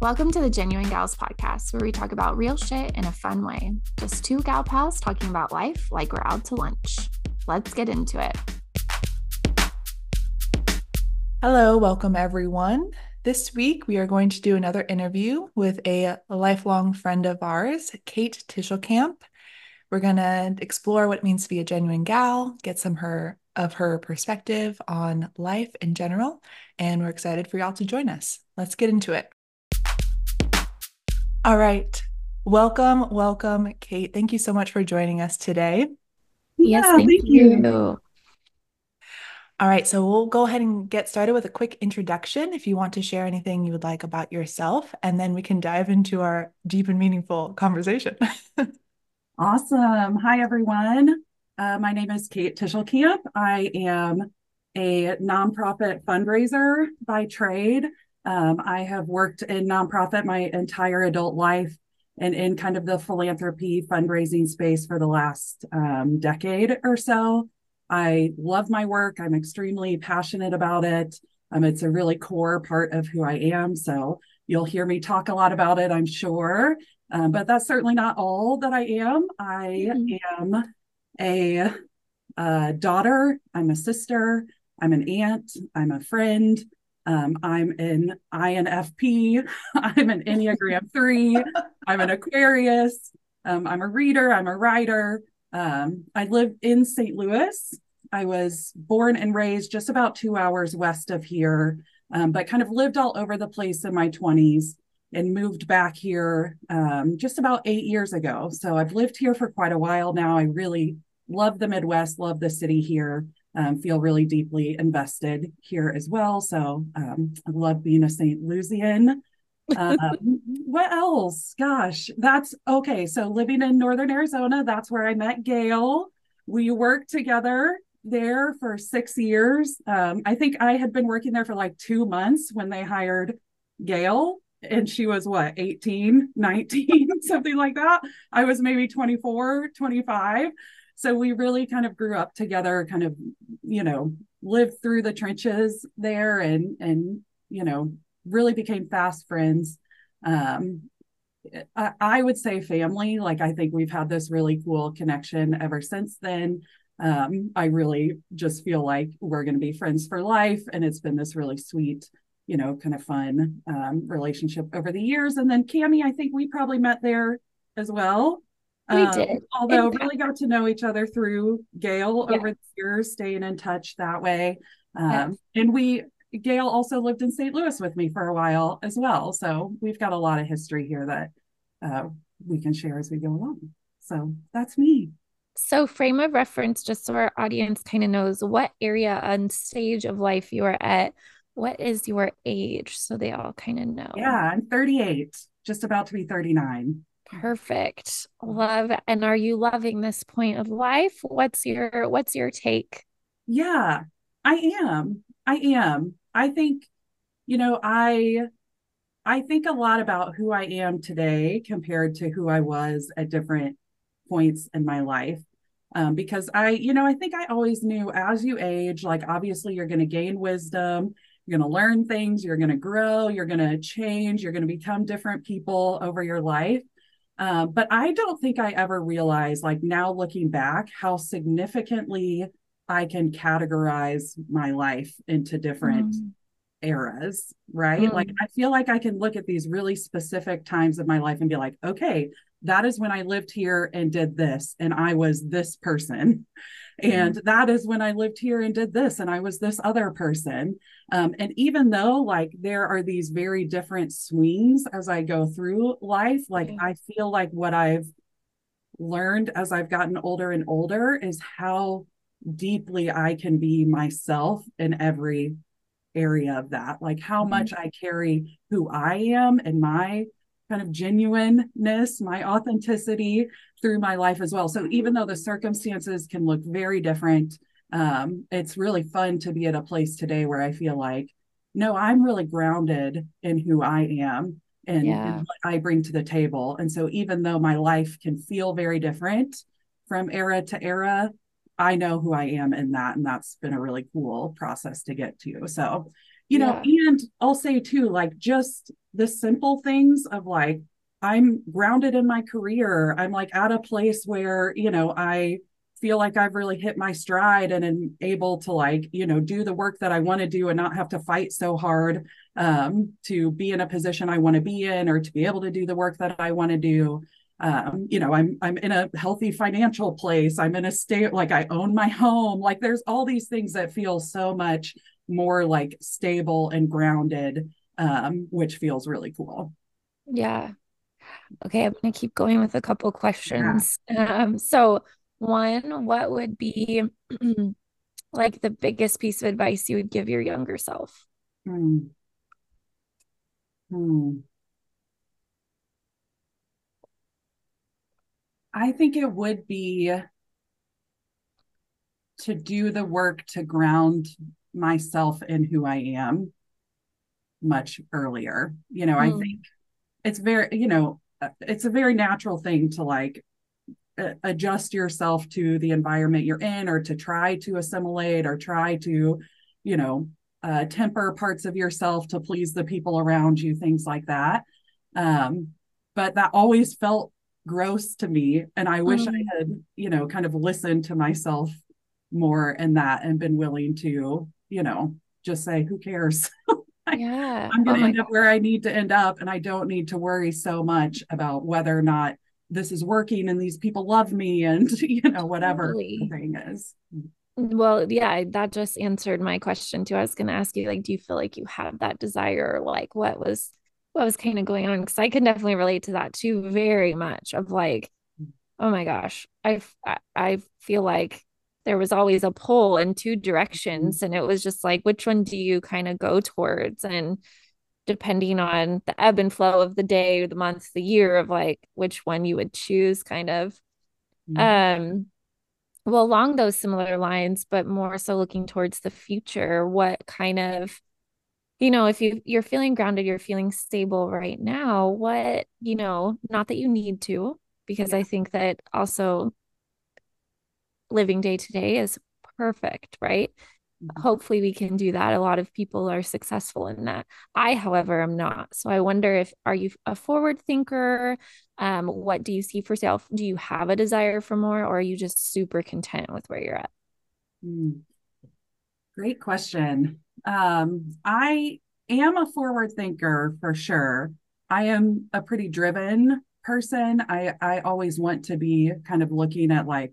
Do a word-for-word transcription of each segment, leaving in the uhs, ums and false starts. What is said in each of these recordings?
Welcome to the Genuine Gals Podcast, where we talk about real shit in a fun way. Just two gal pals talking about life like we're out to lunch. Let's get into it. Hello, welcome everyone. This week, we are going to do another interview with a lifelong friend of ours, Kate Tichelkamp. We're going to explore what it means to be a genuine gal, get some her of her perspective on life in general, and we're excited for y'all to join us. Let's get into it. All right. Welcome, welcome, Kate. Thank you so much for joining us today. Yes, yeah, thank, thank you. you. All right. So we'll go ahead and get started with a quick introduction if you want to share anything you would like about yourself, and then we can dive into our deep and meaningful conversation. Awesome. Hi, everyone. Uh, my name is Kate Tichelkamp. I am a nonprofit fundraiser by trade. Um, I have worked in nonprofit my entire adult life and in kind of the philanthropy fundraising space for the last um, decade or so. I love my work. I'm extremely passionate about it. Um, it's a really core part of who I am. So you'll hear me talk a lot about it, I'm sure. Um, but that's certainly not all that I am. I mm-hmm. am a, a daughter. I'm a sister. I'm an aunt. I'm a friend. Um, I'm an I N F P, I'm an Enneagram three, I'm an Aquarius, um, I'm a reader, I'm a writer. Um, I live in Saint Louis. I was born and raised just about two hours west of here, um, but kind of lived all over the place in my twenties and moved back here um, just about eight years ago. So I've lived here for quite a while now. I really love the Midwest, love the city here. Um, feel really deeply invested here as well. So um, I love being a Saint Louisian. Um, what else? Gosh, that's okay. So living in Northern Arizona, that's where I met Gail. We worked together there for six years. Um, I think I had been working there for like two months when they hired Gail, and she was what, eighteen, nineteen, something like that. I was maybe twenty-four, twenty-five. So we really kind of grew up together, kind of, you know, lived through the trenches there and, and you know, really became fast friends. Um, I, I would say family. Like, I think we've had this really cool connection ever since then. Um, I really just feel like we're going to be friends for life. And it's been this really sweet, you know, kind of fun um, relationship over the years. And then Cammie, I think we probably met there as well. We did. Um, although Impact. really got to know each other through Gail yeah. over the years, staying in touch that way. Um, yeah. And we, Gail also lived in Saint Louis with me for a while as well. So we've got a lot of history here that uh, we can share as we go along. So that's me. So frame of reference, just so our audience kind of knows what area and stage of life you are at. What is your age? So they all kind of know. Yeah, I'm thirty-eight, just about to be thirty-nine. Perfect. Love. And are you loving this point of life? What's your, what's your take? Yeah, I am. I am. I think, you know, I, I think a lot about who I am today compared to who I was at different points in my life. Um, because I, you know, I think I always knew as you age, like, obviously you're going to gain wisdom, you're going to learn things, you're going to grow, you're going to change, you're going to become different people over your life. Uh, but I don't think I ever realized, like, now looking back, how significantly I can categorize my life into different mm. eras, right? Mm. Like, I feel like I can look at these really specific times of my life and be like, okay, that is when I lived here and did this, and I was this person. Mm. And that is when I lived here and did this, and I was this other person. Um, and even though, like, there are these very different swings as I go through life, like, mm. I feel like what I've learned as I've gotten older and older is how deeply I can be myself in every area of that. Like, how mm. much I carry who I am and my kind of genuineness, my authenticity through my life as well. So even though the circumstances can look very different, um, it's really fun to be at a place today where I feel like, no, I'm really grounded in who I am and, yeah. and what I bring to the table. And so even though my life can feel very different from era to era, I know who I am in that. And that's been a really cool process to get to. So, you know, yeah. and I'll say too, like, just the simple things of like, I'm grounded in my career. I'm like at a place where, you know, I feel like I've really hit my stride and am able to like, you know, do the work that I want to do and not have to fight so hard um, to be in a position I want to be in or to be able to do the work that I want to do. Um, you know, I'm, I'm in a healthy financial place. I'm in a state, like I own my home. Like there's all these things that feel so much more like stable and grounded, um, which feels really cool. Yeah. Okay. I'm going to keep going with a couple questions. Yeah. Um, so one, what would be like the biggest piece of advice you would give your younger self? Mm. Mm. I think it would be to do the work to ground myself in who I am much earlier. You know, mm. I think it's very, you know, it's a very natural thing to like uh, adjust yourself to the environment you're in or to try to assimilate or try to, you know, uh, temper parts of yourself to please the people around you, things like that. Um, but that always felt gross to me. And I wish mm. I had, you know, kind of listened to myself more in that and been willing to, you know, just say, who cares? Yeah. I'm going to oh end up where I need to end up. And I don't need to worry so much about whether or not this is working and these people love me and, you know, whatever totally. The thing is. Well, yeah, that just answered my question too. I was going to ask you, like, do you feel like you have that desire? Like what was, what was kind of going on? Cause I can definitely relate to that too, very much of like, oh my gosh, I, I feel like there was always a pull in two directions. And it was just like, which one do you kind of go towards? And depending on the ebb and flow of the day, the month, the year of like, which one you would choose kind of, mm-hmm. um, well, along those similar lines, but more so looking towards the future, what kind of, you know, if you, you're feeling grounded, you're feeling stable right now, what, you know, not that you need to, because yeah. I think that also living day to day is perfect, right? Mm-hmm. Hopefully we can do that. A lot of people are successful in that. I, however, am not. So I wonder if, are you a forward thinker? Um, what do you see for yourself? Do you have a desire for more, or are you just super content with where you're at? Mm. Great question. Um, I am a forward thinker for sure. I am a pretty driven person. I, I always want to be kind of looking at like,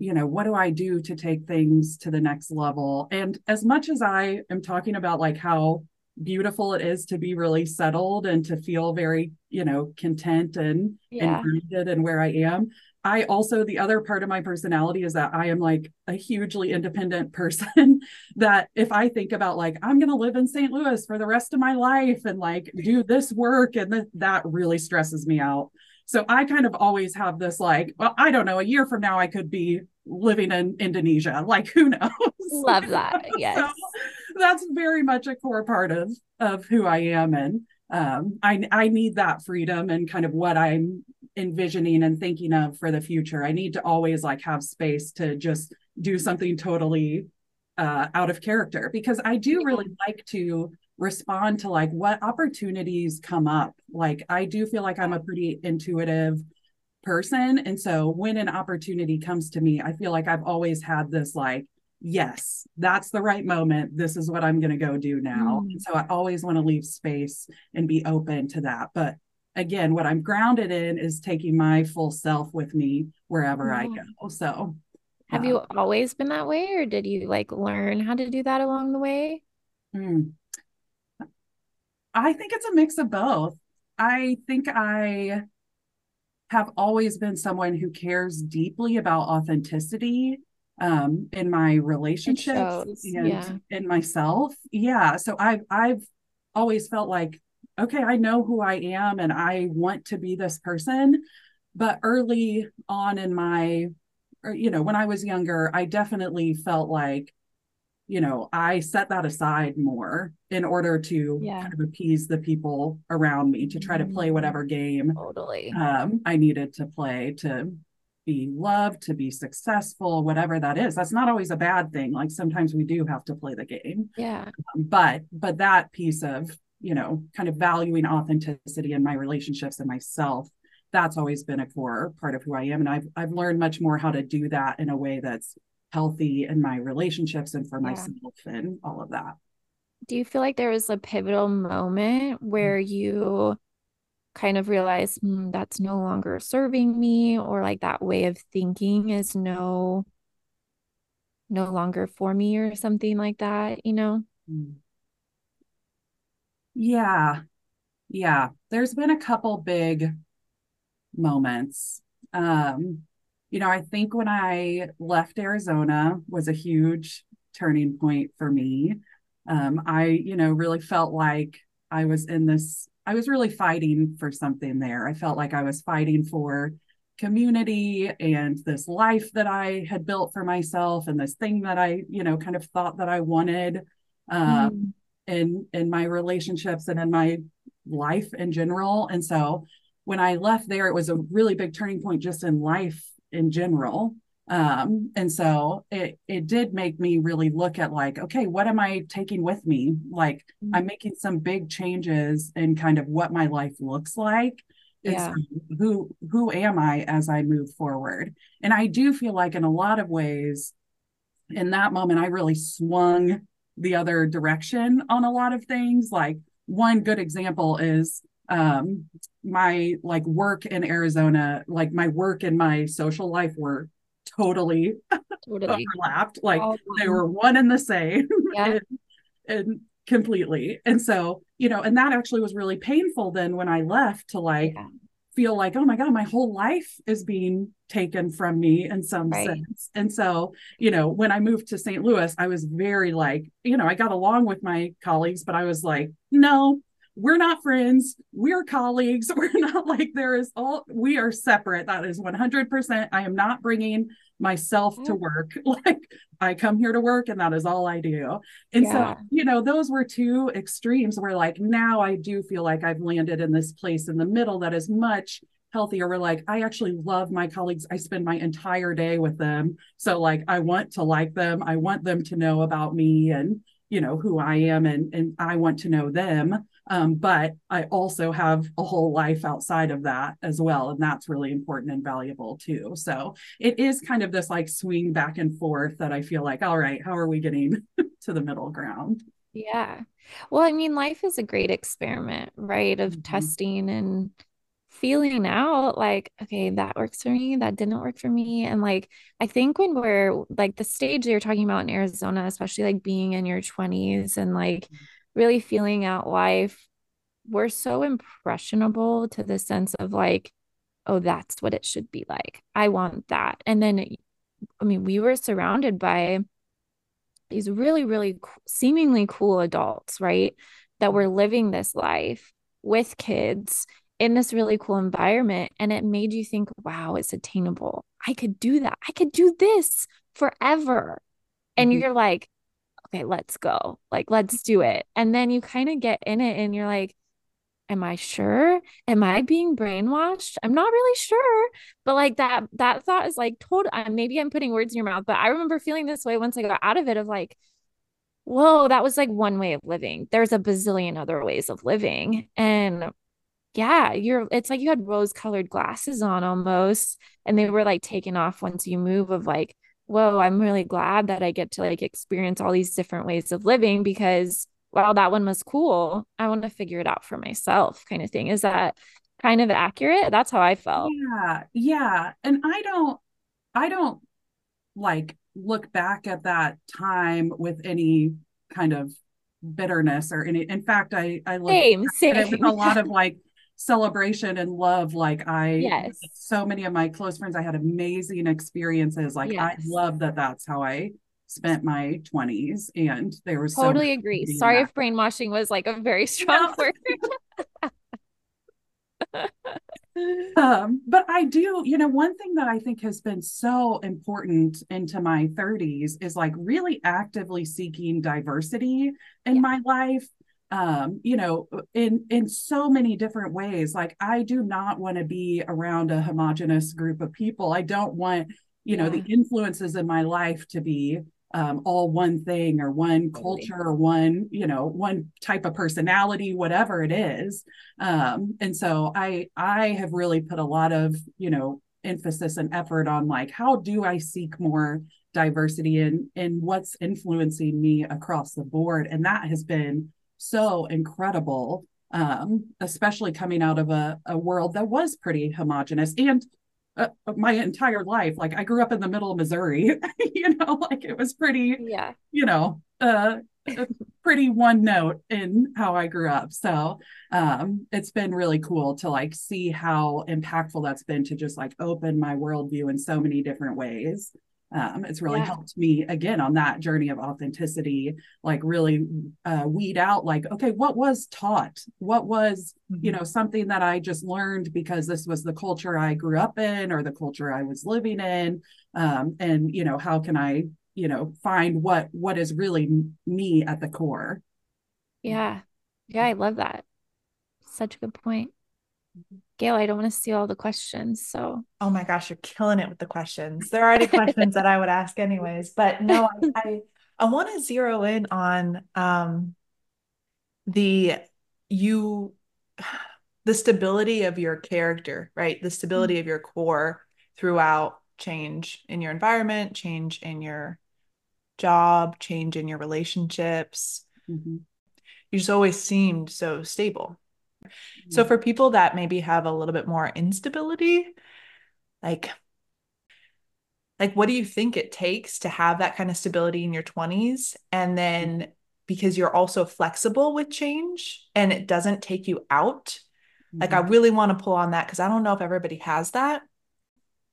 you know, what do I do to take things to the next level? And as much as I am talking about like how beautiful it is to be really settled and to feel very, you know, content and, yeah. and grounded and where I am, I also, the other part of my personality is that I am like a hugely independent person that if I think about like, I'm going to live in Saint Louis for the rest of my life and like do this work, and th- that really stresses me out. So I kind of always have this like, well, I don't know, a year from now I could be living in Indonesia. Like, who knows? Love that. Yes. So that's very much a core part of, of who I am. And um, I, I need that freedom and kind of what I'm envisioning and thinking of for the future. I need to always like have space to just do something totally uh, out of character, because I do really like to respond to like what opportunities come up. Like I do feel like I'm a pretty intuitive person. And so when an opportunity comes to me, I feel like I've always had this like, yes, that's the right moment. This is what I'm going to go do now. Mm-hmm. And so I always want to leave space and be open to that. But again, what I'm grounded in is taking my full self with me wherever oh. I go. So have um, you always been that way, or did you like learn how to do that along the way? Mm. I think it's a mix of both. I think I have always been someone who cares deeply about authenticity um, in my relationships and yeah. in myself. Yeah. So I've, I've always felt like, okay, I know who I am and I want to be this person. But early on in my, you know, when I was younger, I definitely felt like, you know, I set that aside more in order to yeah. kind of appease the people around me, to try to play whatever game totally. um, I needed to play to be loved, to be successful, whatever that is. That's not always a bad thing. Like sometimes we do have to play the game. Yeah. Um, but, but that piece of you know, kind of valuing authenticity in my relationships and myself. That's always been a core part of who I am. And I've, I've learned much more how to do that in a way that's healthy in my relationships and for yeah. myself and all of that. Do you feel like there was a pivotal moment where you kind of realized mm, that's no longer serving me, or like that way of thinking is no, no longer for me or something like that, you know? Yeah. Yeah. There's been a couple big moments. Um, you know, I think when I left Arizona was a huge turning point for me. Um, I, you know, really felt like I was in this, I was really fighting for something there. I felt like I was fighting for community and this life that I had built for myself and this thing that I, you know, kind of thought that I wanted, um, mm. in, in my relationships and in my life in general. And so when I left there, it was a really big turning point just in life in general. Um, and so it, it did make me really look at like, okay, what am I taking with me? Like mm-hmm. I'm making some big changes in kind of what my life looks like. Yeah. And so who, who am I as I move forward? And I do feel like in a lot of ways in that moment, I really swung the other direction on a lot of things. Like one good example is, um, my like work in Arizona, like my work and my social life were totally, totally overlapped. Like oh, they were one and the same yeah. and, and completely. And so, you know, and that actually was really painful then when I left to like, yeah. feel like, oh my God, my whole life is being taken from me in some right. sense. And so, you know, when I moved to Saint Louis, I was very like, you know, I got along with my colleagues, but I was like, no, we're not friends. We're colleagues. We're not like there is all, we are separate. That is one hundred percent. I am not bringing myself to work. Like I come here to work and that is all I do. And yeah. so, you know, those were two extremes where like, now I do feel like I've landed in this place in the middle that is much healthier. We're like, I actually love my colleagues. I spend my entire day with them. So like, I want to like them. I want them to know about me and, you know, who I am and, and I want to know them. Um, but I also have a whole life outside of that as well. And that's really important and valuable too. So it is kind of this like swing back and forth that I feel like, all right, how are we getting to the middle ground? Yeah. Well, I mean, life is a great experiment, right? Of mm-hmm. testing and feeling out like, okay, that works for me. That didn't work for me. And like, I think when we're like the stage you're talking about in Arizona, especially like being in your twenties and like, really feeling out life, we're so impressionable to the sense of like, oh, that's what it should be like. I want that. And then, I mean, we were surrounded by these really, really co- seemingly cool adults, right? That were living this life with kids in this really cool environment. And it made you think, wow, it's attainable. I could do that. I could do this forever. And mm-hmm. you're like, okay, let's go. Like, let's do it. And then you kind of get in it and you're like, am I sure? Am I being brainwashed? I'm not really sure. But like that, that thought is like total, maybe I'm putting words in your mouth, but I remember feeling this way once I got out of it of like, whoa, that was like one way of living. There's a bazillion other ways of living. And yeah, you're, it's like you had rose colored glasses on almost. And they were like taken off once you move of like, whoa, I'm really glad that I get to like experience all these different ways of living because while that one was cool, I want to figure it out for myself kind of thing. Is that kind of accurate? That's how I felt. Yeah. Yeah. And I don't, I don't like look back at that time with any kind of bitterness or any, in fact, I, I look same, same. at it with a lot of like celebration and love. Like I, yes. so many of my close friends, I had amazing experiences. Like yes. I love that. That's how I spent my twenties and there was totally so agree. Sorry if brainwashing was like a very strong no. word. um, but I do, you know, one thing that I think has been so important into my thirties is like really actively seeking diversity in yeah. my life. Um, you know, in, in so many different ways, like I do not want to be around a homogenous group of people. I don't want, you know, yeah. the influences in my life to be um, all one thing or one culture or one, you know, one type of personality, whatever it is. Um, and so I, I have really put a lot of, you know, emphasis and effort on like, how do I seek more diversity in, in what's influencing me across the board? And that has been so incredible, um, especially coming out of a, a world that was pretty homogenous. And Uh, my entire life, like I grew up in the middle of Missouri, you know, like it was pretty, yeah, you know, uh, pretty one note in how I grew up. So um, it's been really cool to like see how impactful that's been to just like open my worldview in so many different ways. Um, it's really yeah. helped me again on that journey of authenticity, like really uh, weed out like, okay, what was taught? What was, mm-hmm. you know, something that I just learned because this was the culture I grew up in or the culture I was living in. Um, and, you know, how can I, you know, find what what is really me at the core? Yeah. Yeah. I love that. Such a good point. Gail, I don't want to steal all the questions. So, oh my gosh, you're killing it with the questions. There are already questions that I would ask anyways, but no, I, I, I want to zero in on, um, the, you, the stability of your character, right? The stability of your core throughout change in your environment, change in your job, change in your relationships. Mm-hmm. You just always seemed so stable. So for people that maybe have a little bit more instability, like, like what do you think it takes to have that kind of stability in your twenties? And then because you're also flexible with change and it doesn't take you out. Mm-hmm. Like, I really want to pull on that because I don't know if everybody has that.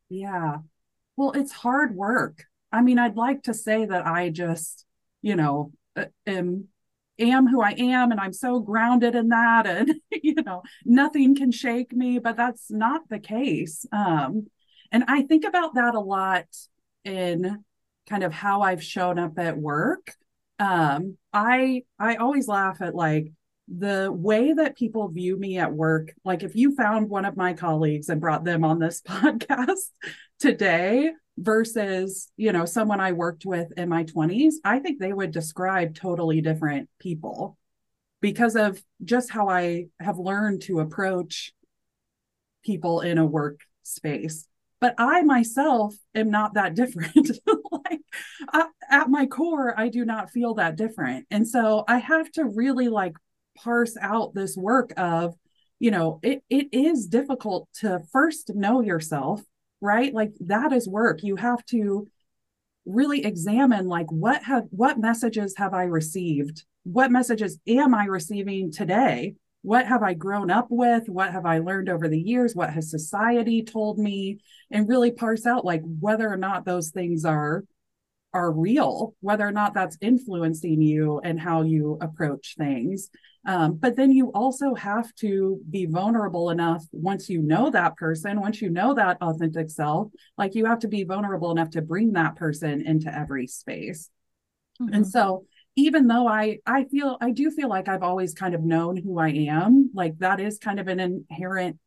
Yeah. Well, it's hard work. I mean, I'd like to say that I just, you know, am am who I am and I'm so grounded in that and you know nothing can shake me, but that's not the case. Um and I think about that a lot in kind of how I've shown up at work. um I I always laugh at like the way that people view me at work. Like if you found one of my colleagues and brought them on this podcast today versus, you know, someone I worked with in my twenties, I think they would describe totally different people because of just how I have learned to approach people in a work space. But I myself am not that different. Like I, at my core, I do not feel that different. And so I have to really like parse out this work of, you know, it it is difficult to first know yourself, right? Like that is work. You have to really examine like what have, what messages have I received? What messages am I receiving today? What have I grown up with? What have I learned over the years? What has society told me? And really parse out like whether or not those things are, are real, whether or not that's influencing you and how you approach things. Um, but then you also have to be vulnerable enough once you know that person, once you know that authentic self, like you have to be vulnerable enough to bring that person into every space. Mm-hmm. And so even though I, I feel, I do feel like I've always kind of known who I am, like that is kind of an inherent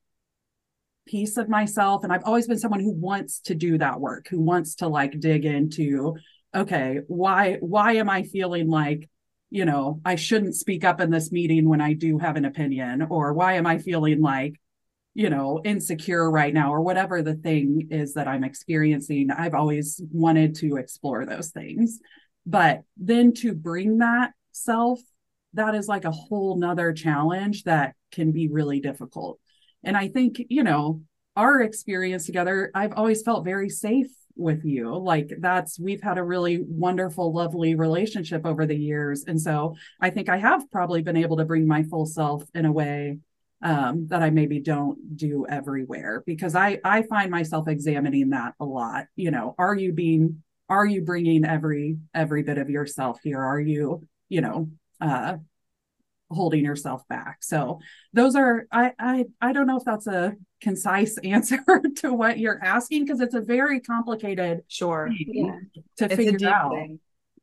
piece of myself. And I've always been someone who wants to do that work, who wants to like dig into, okay, why, why am I feeling like, you know, I shouldn't speak up in this meeting when I do have an opinion, or why am I feeling like, you know, insecure right now, or whatever the thing is that I'm experiencing. I've always wanted to explore those things, but then to bring that self, that is like a whole nother challenge that can be really difficult. And I think, you know, our experience together, I've always felt very safe with you. Like that's, we've had a really wonderful, lovely relationship over the years. And so I think I have probably been able to bring my full self in a way um, that I maybe don't do everywhere, because I, I find myself examining that a lot. You know, are you being, are you bringing every, every bit of yourself here? Are you, you know, uh, holding yourself back? So those are, I, I, I don't know if that's a concise answer to what you're asking, because it's a very complicated sure yeah. to it's figure out thing.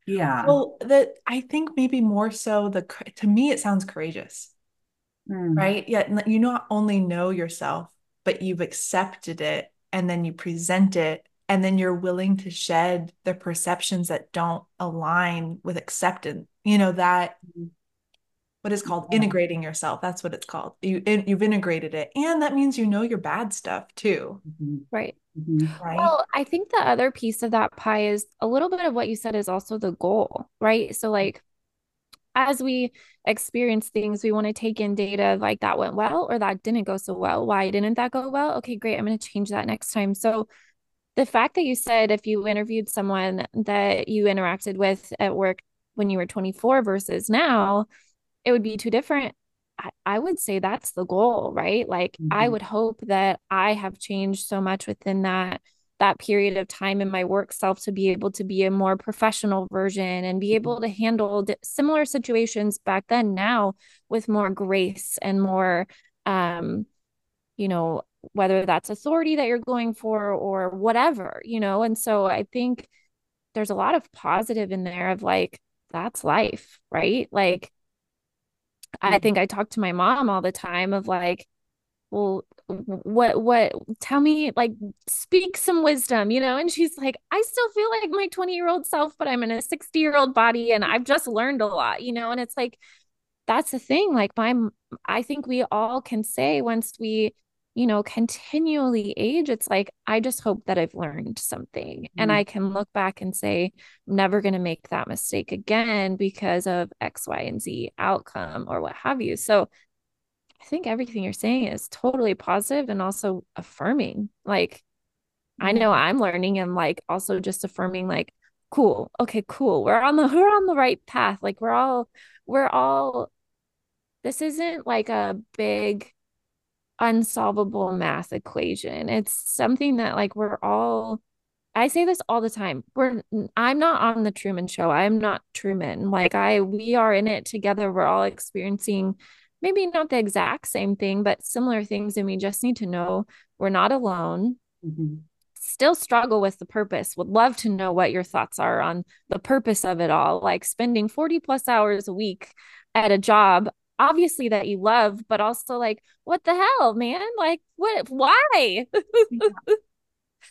yeah well that I think maybe more so the to me it sounds courageous, mm. right? Yeah, you not only know yourself, but you've accepted it and then you present it And then you're willing to shed the perceptions that don't align with acceptance, you know, that what is called integrating yourself. That's what it's called. You, in, you've integrated it. And that means, you know, your bad stuff too. Right. Mm-hmm. Right. Well, I think the other piece of that pie is a little bit of what you said is also the goal, right? So like, as we experience things, we want to take in data of like that went well, or that didn't go so well. Why didn't that go well? Okay, great. I'm going to change that next time. So the fact that you said, if you interviewed someone that you interacted with at work when you were twenty-four versus now, it would be too different. I, I would say that's the goal, right? Like, mm-hmm. I would hope that I have changed so much within that, that period of time in my work self to be able to be a more professional version and be able to handle d- similar situations back then now with more grace and more, um, you know, whether that's authority that you're going for or whatever, you know? And so I think there's a lot of positive in there of like, that's life, right? Like, I think I talk to my mom all the time of like, well, what, what, tell me, like, speak some wisdom, you know? And she's like, I still feel like my twenty year old self, but I'm in a sixty year old body and I've just learned a lot, you know? And it's like, that's the thing. Like my, I think we all can say once we, you know, continually age, it's like, I just hope that I've learned something, mm-hmm. and I can look back and say, I'm never going to make that mistake again because of X, Y, and Z outcome or what have you. So I think everything you're saying is totally positive and also affirming. Like, I know I'm learning and like also just affirming like, cool. Okay, cool. We're on the, we're on the right path. Like we're all, we're all, this isn't like a big unsolvable math equation. It's something that like, we're all, I say this all the time. We're, I'm not on the Truman Show. I'm not Truman. Like I, we are in it together. We're all experiencing maybe not the exact same thing, but similar things. And we just need to know we're not alone. Mm-hmm. Still struggle with the purpose. Would love to know what your thoughts are on the purpose of it all. Like spending forty plus hours a week at a job, obviously that you love, but also like, what the hell, man? Like, what, why?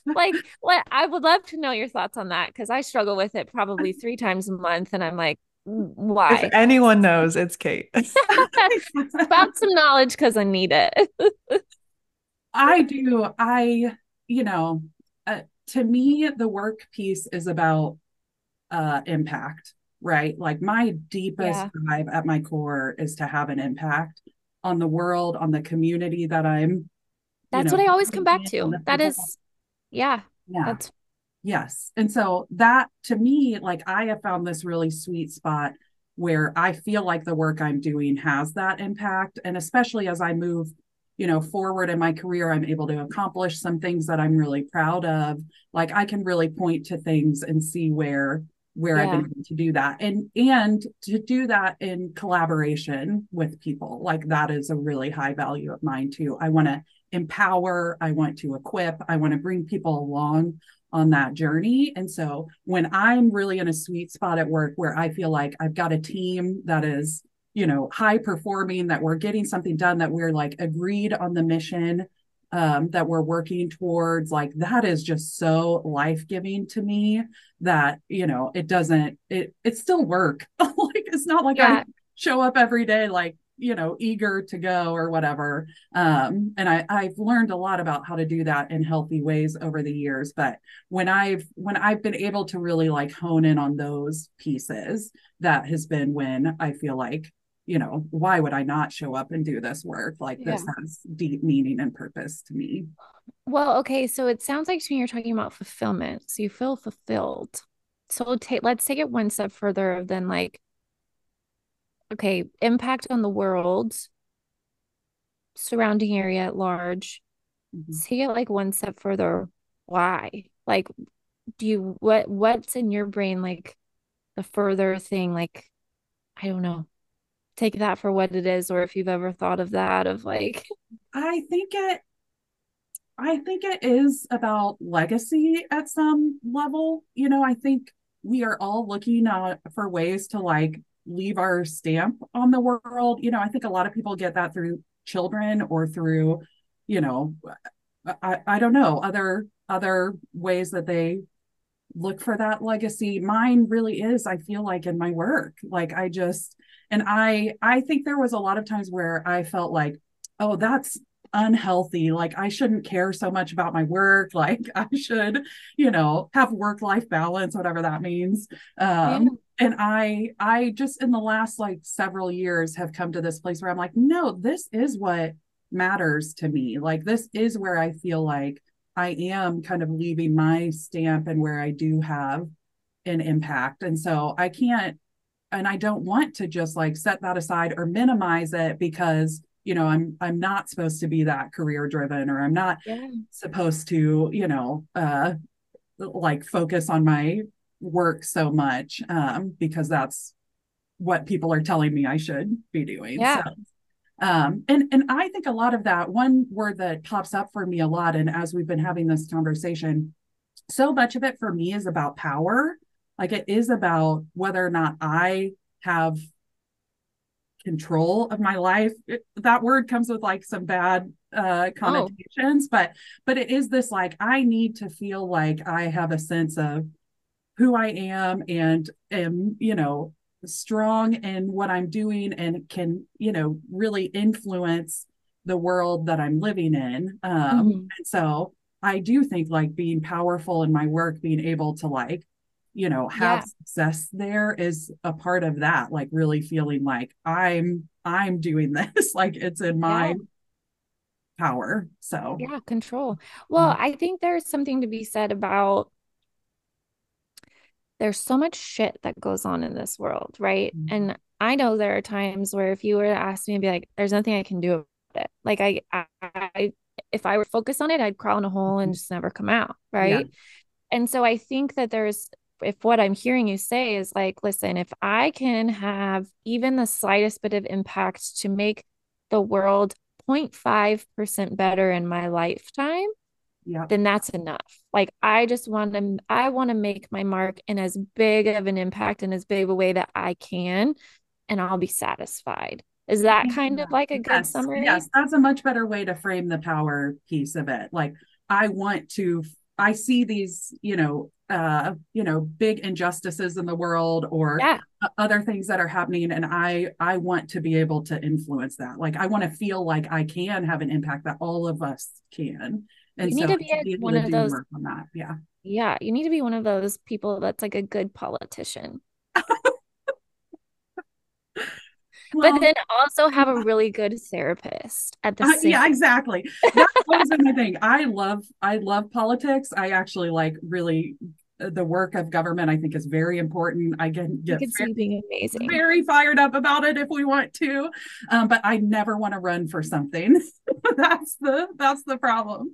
Like, what, I would love to know your thoughts on that. Cause I struggle with it probably three times a month. And I'm like, why? If anyone knows, it's Kate. About some knowledge because I need it. I do. I, you know, uh, to me, the work piece is about uh, impact, right? Like my deepest yeah. drive at my core is to have an impact on the world, on the community that I'm. That's know, what I always come back to. That is, yeah. Yeah. That's- Yes. And so that to me, like I have found this really sweet spot where I feel like the work I'm doing has that impact. And especially as I move, you know, forward in my career, I'm able to accomplish some things that I'm really proud of. Like I can really point to things and see where, where yeah. I've been able to do that. And, and to do that in collaboration with people, like that is a really high value of mine too. I want to empower, I want to equip, I want to bring people along on that journey. And so when I'm really in a sweet spot at work where I feel like I've got a team that is, you know, high performing, that we're getting something done, that we're like agreed on the mission um, that we're working towards, like that is just so life-giving to me that, you know, it doesn't, it, it's still work. Like it's not like yeah. I show up every day, like, you know, eager to go or whatever. Um, and I, I've learned a lot about how to do that in healthy ways over the years. But when I've, when I've been able to really like hone in on those pieces, that has been when I feel like, you know, why would I not show up and do this work? Like yeah. this has deep meaning and purpose to me. Well, okay. So it sounds like to me, you're talking about fulfillment. So you feel fulfilled. So we'll take, let's take it one step further than like, okay, impact on the world, surrounding area at large. Mm-hmm. Take it like one step further. Why? Like, do you, what, what's in your brain? Like the further thing, like, I don't know, take that for what it is. Or if you've ever thought of that, of like, I think it, I think it is about legacy at some level. You know, I think we are all looking out for ways to like, leave our stamp on the world. You know, I think a lot of people get that through children or through, you know, I, I don't know, other other ways that they look for that legacy. Mine really is, I feel like, in my work. Like I just, and I, I think there was a lot of times where I felt like, oh, that's unhealthy. Like I shouldn't care so much about my work. Like I should, you know, have work-life balance, whatever that means. Um, yeah. And I, I just in the last like several years have come to this place where I'm like, no, this is what matters to me. Like this is where I feel like I am kind of leaving my stamp and where I do have an impact. And so I can't, and I don't want to just like set that aside or minimize it because, you know, I'm, I'm not supposed to be that career driven, or I'm not yeah. supposed to, you know, uh, like focus on my work so much, um, because that's what people are telling me I should be doing. Yeah. So. Um, and, and I think a lot of that, one word that pops up for me a lot, and as we've been having this conversation, so much of it for me is about power. Like it is about whether or not I have control of my life. It, that word comes with like some bad uh, connotations, oh. but, but it is this, like, I need to feel like I have a sense of who I am and am, you know, strong in what I'm doing and can, you know, really influence the world that I'm living in. Um, mm-hmm. And so I do think like being powerful in my work, being able to like, you know, have yeah. success there is a part of that, like really feeling like I'm, I'm doing this, like it's in my yeah. power. So yeah, control. Well, yeah. I think there's something to be said about, there's so much shit that goes on in this world, right? Mm-hmm. And I know there are times where if you were to ask me and be like, there's nothing I can do about it. Like I, I, I if I were focused on it, I'd crawl in a hole and just never come out, right? Yeah. And so I think that there's, if what I'm hearing you say is like, listen, if I can have even the slightest bit of impact to make the world zero point five percent better in my lifetime, yeah. then that's enough. Like, I just want to, I want to make my mark in as big of an impact and as big of a way that I can, and I'll be satisfied. Is that kind of like a good yes. summary? Yes. That's a much better way to frame the power piece of it. Like, I want to, I see these, you know, uh, you know, big injustices in the world or yeah. other things that are happening. And I, I want to be able to influence that. Like, I want to feel like I can have an impact, that all of us can. And you so need to be, be one of those. On that. Yeah. Yeah. You need to be one of those people that's like a good politician, well, but then also have a really good therapist at the uh, same Yeah, exactly. That's always my thing. I love, I love politics. I actually like really the work of government, I think, is very important. I can get very, being amazing. very fired up about it if we want to, um, but I never want to run for something. that's the, that's the problem.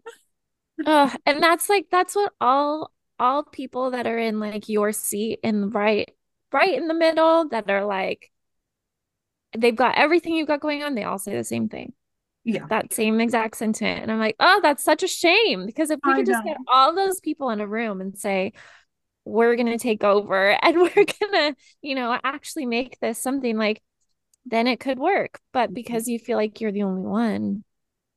Oh, and that's like, that's what all, all people that are in like your seat and right, right in the middle that are like, they've got everything you've got going on. They all say the same thing. Yeah. That same exact sentiment. And I'm like, oh, that's such a shame, because if we could just get all those people in a room and say, we're going to take over and we're going to, you know, actually make this something, like, then it could work. But because you feel like you're the only one.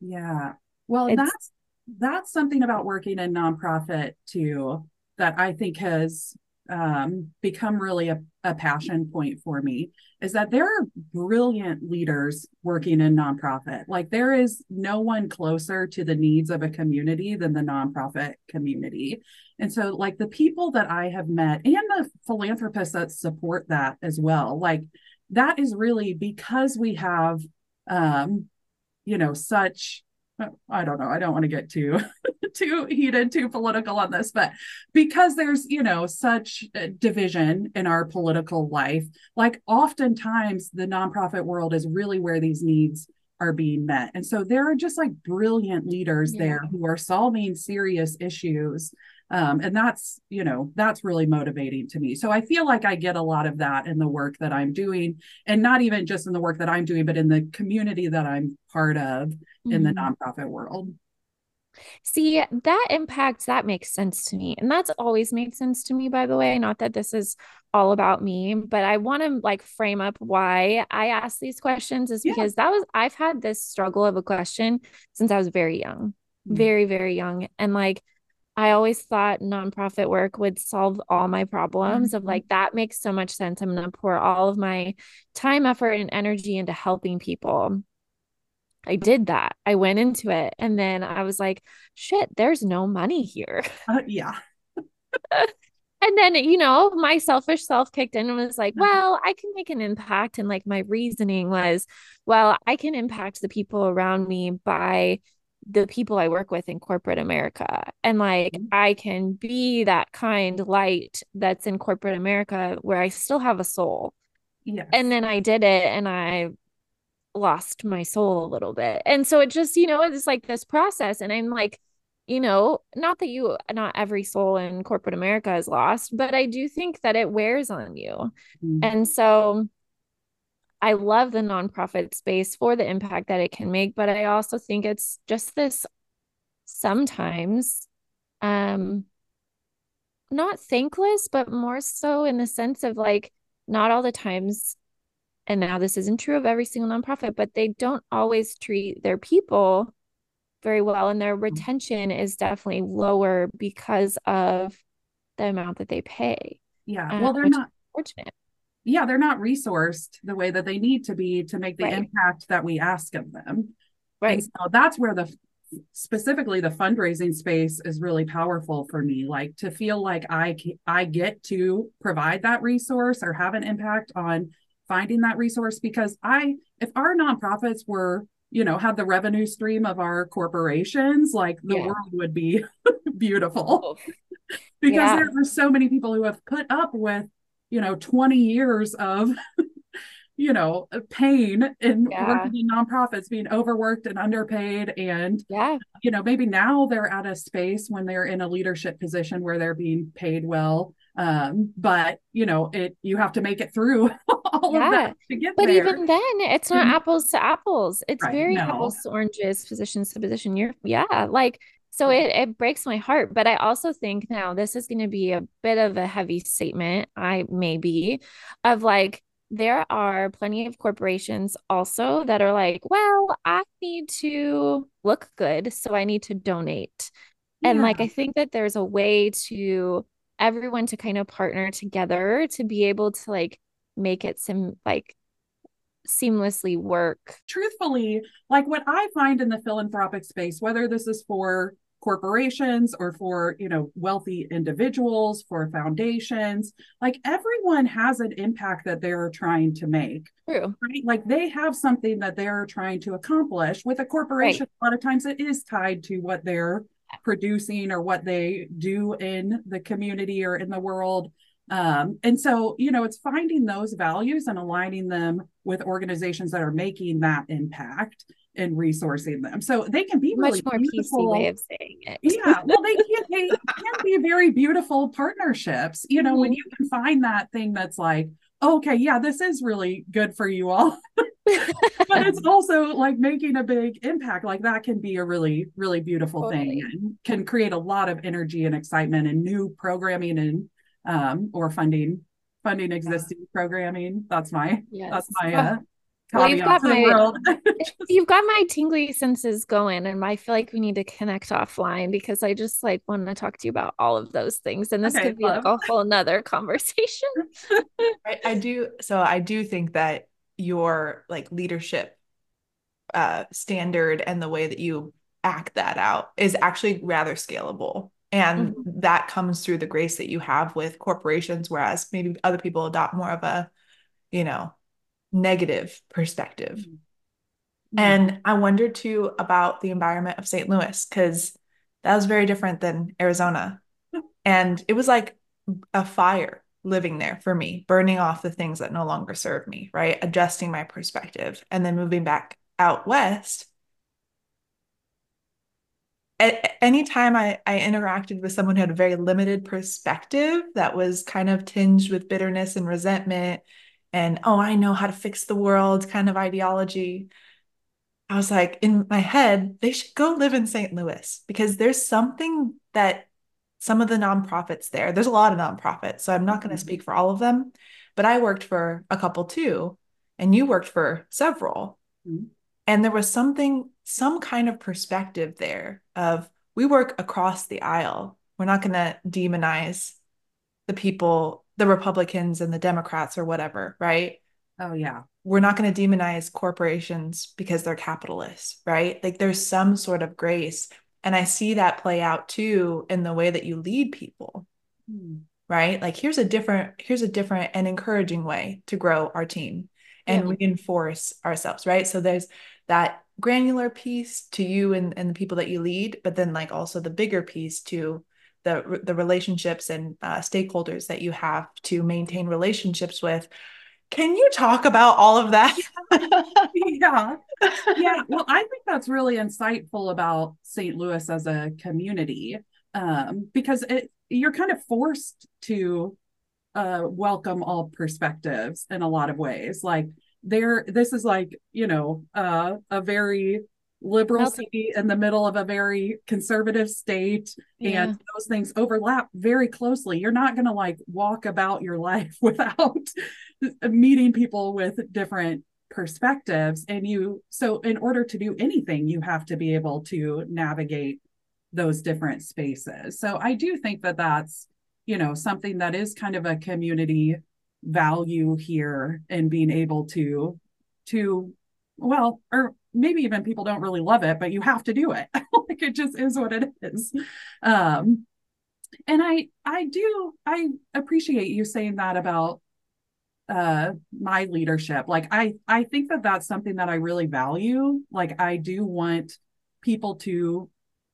Yeah. Well, it's- that's, that's something about working in nonprofit too, that I think has um, become really a, a passion point for me, is that there are brilliant leaders working in nonprofit. Like, there is no one closer to the needs of a community than the nonprofit community. And so, like, the people that I have met and the philanthropists that support that as well, like, that is really because we have, um, you know, such, I don't know, I don't want to get too, too heated, too political on this, but because there's, you know, such division in our political life, like, oftentimes the nonprofit world is really where these needs are being met. And so there are just like brilliant leaders yeah. there who are solving serious issues. Um, and that's, you know, that's really motivating to me. So I feel like I get a lot of that in the work that I'm doing, and not even just in the work that I'm doing, but in the community that I'm part of mm-hmm. in the nonprofit world. See, that impact, that makes sense to me. And that's always made sense to me, by the way, not that this is all about me, but I want to like frame up why I ask these questions is yeah. because that was, I've had this struggle of a question since I was very young. very, very young. And like, I always thought nonprofit work would solve all my problems mm-hmm. of like, that makes so much sense. I'm going to pour all of my time, effort, and energy into helping people. I did that. I went into it. And then I was like, shit, there's no money here. Uh, yeah. And then, you know, my selfish self kicked in and was like, well, I can make an impact. And like, my reasoning was, well, I can impact the people around me by the people I work with in corporate America. And like, I can be that kind light that's in corporate America where I still have a soul. Yes. And then I did it and I lost my soul a little bit. And so it just, you know, it's like this process. And I'm like, you know, not that you, not every soul in corporate America is lost, but I do think that it wears on you. Mm-hmm. And so I love the nonprofit space for the impact that it can make, but I also think it's just this sometimes, um, not thankless, but more so in the sense of like, not all the times, and now this isn't true of every single nonprofit, but they don't always treat their people very well. And their retention is definitely lower because of the amount that they pay. Yeah. Well, they're um, not fortunate. Yeah. They're not resourced the way that they need to be to make the right. impact that we ask of them. Right. And so that's where the, specifically the fundraising space is really powerful for me. Like to feel like I, I get to provide that resource or have an impact on finding that resource, because I, if our nonprofits were, you know, had the revenue stream of our corporations, like the yeah. world would be beautiful because yeah. there are so many people who have put up with, you know, twenty years of, you know, pain in yeah. working in nonprofits, being overworked and underpaid. And, yeah. you know, maybe now they're at a space when they're in a leadership position where they're being paid well. Um, but you know, it, you have to make it through all yeah. of that to get but there. But even then it's not mm-hmm. apples to apples. It's right, very no. apples to oranges, positions to position. You're yeah. Like, so it, it breaks my heart, but I also think now this is going to be a bit of a heavy statement. I maybe of like, there are plenty of corporations also that are like, well, I need to look good. So I need to donate. Yeah. And like, I think that there's a way to everyone to kind of partner together to be able to like make it some like seamlessly work. Truthfully, like what I find in the philanthropic space, whether this is for corporations or for, you know, wealthy individuals, for foundations, like everyone has an impact that they're trying to make. True. Right? Like they have something that they're trying to accomplish. With a corporation, right. a lot of times it is tied to what they're producing or what they do in the community or in the world. Um, and so, you know, it's finding those values and aligning them with organizations that are making that impact and resourcing them. So they can be really much more beautiful. P C way of saying it. Yeah. Well, they can, they can be very beautiful partnerships, you know, mm-hmm. when you can find that thing that's like, oh, okay, yeah, this is really good for you all. But it's also like making a big impact. Like that can be a really, really beautiful totally. Thing and can create a lot of energy and excitement and new programming and um or funding funding existing yeah. programming. That's my yes. that's my uh well, you've got my you've got my tingly senses going, and I feel like we need to connect offline because I just like want to talk to you about all of those things, and this okay, could be love. Like a whole nother conversation. I, I do so I do think that your like leadership uh, standard and the way that you act that out is actually rather scalable. And mm-hmm. that comes through the grace that you have with corporations, whereas maybe other people adopt more of a, you know, negative perspective. Mm-hmm. And I wonder too about the environment of Saint Louis, because that was very different than Arizona. And it was like a fire living there for me, burning off the things that no longer serve me, right? Adjusting my perspective and then moving back out west. At any time I, I interacted with someone who had a very limited perspective that was kind of tinged with bitterness and resentment and, oh, I know how to fix the world kind of ideology. I was like, in my head, they should go live in Saint Louis because there's something that some of the nonprofits there, there's a lot of nonprofits, so I'm not going to speak for all of them, but I worked for a couple too, and you worked for several. Mm-hmm. And there was something, some kind of perspective there of, we work across the aisle. We're not going to demonize the people, the Republicans and the Democrats or whatever, right? Oh, yeah. We're not going to demonize corporations because they're capitalists, right? Like there's some sort of grace. And I see that play out too in the way that you lead people, mm. right? Like here's a different, here's a different and encouraging way to grow our team and yeah. reinforce ourselves, right? So there's that granular piece to you and, and the people that you lead, but then like also the bigger piece to the, the relationships and uh, stakeholders that you have to maintain relationships with. Can you talk about all of that? yeah. Yeah. Well, I think that's really insightful about Saint Louis as a community, um, because it, you're kind of forced to uh, welcome all perspectives in a lot of ways. Like there, this is like, you know, uh, a very liberal okay. city in the middle of a very conservative state, yeah. and those things overlap very closely. You're not going to like walk about your life without meeting people with different perspectives. And you, so in order to do anything, you have to be able to navigate those different spaces. So I do think that that's, you know, something that is kind of a community value here, and being able to, to, well, or maybe even people don't really love it, but you have to do it. Like it just is what it is. Um, and I, I do, I appreciate you saying that about uh, my leadership. Like, I, I think that that's something that I really value. Like I do want people to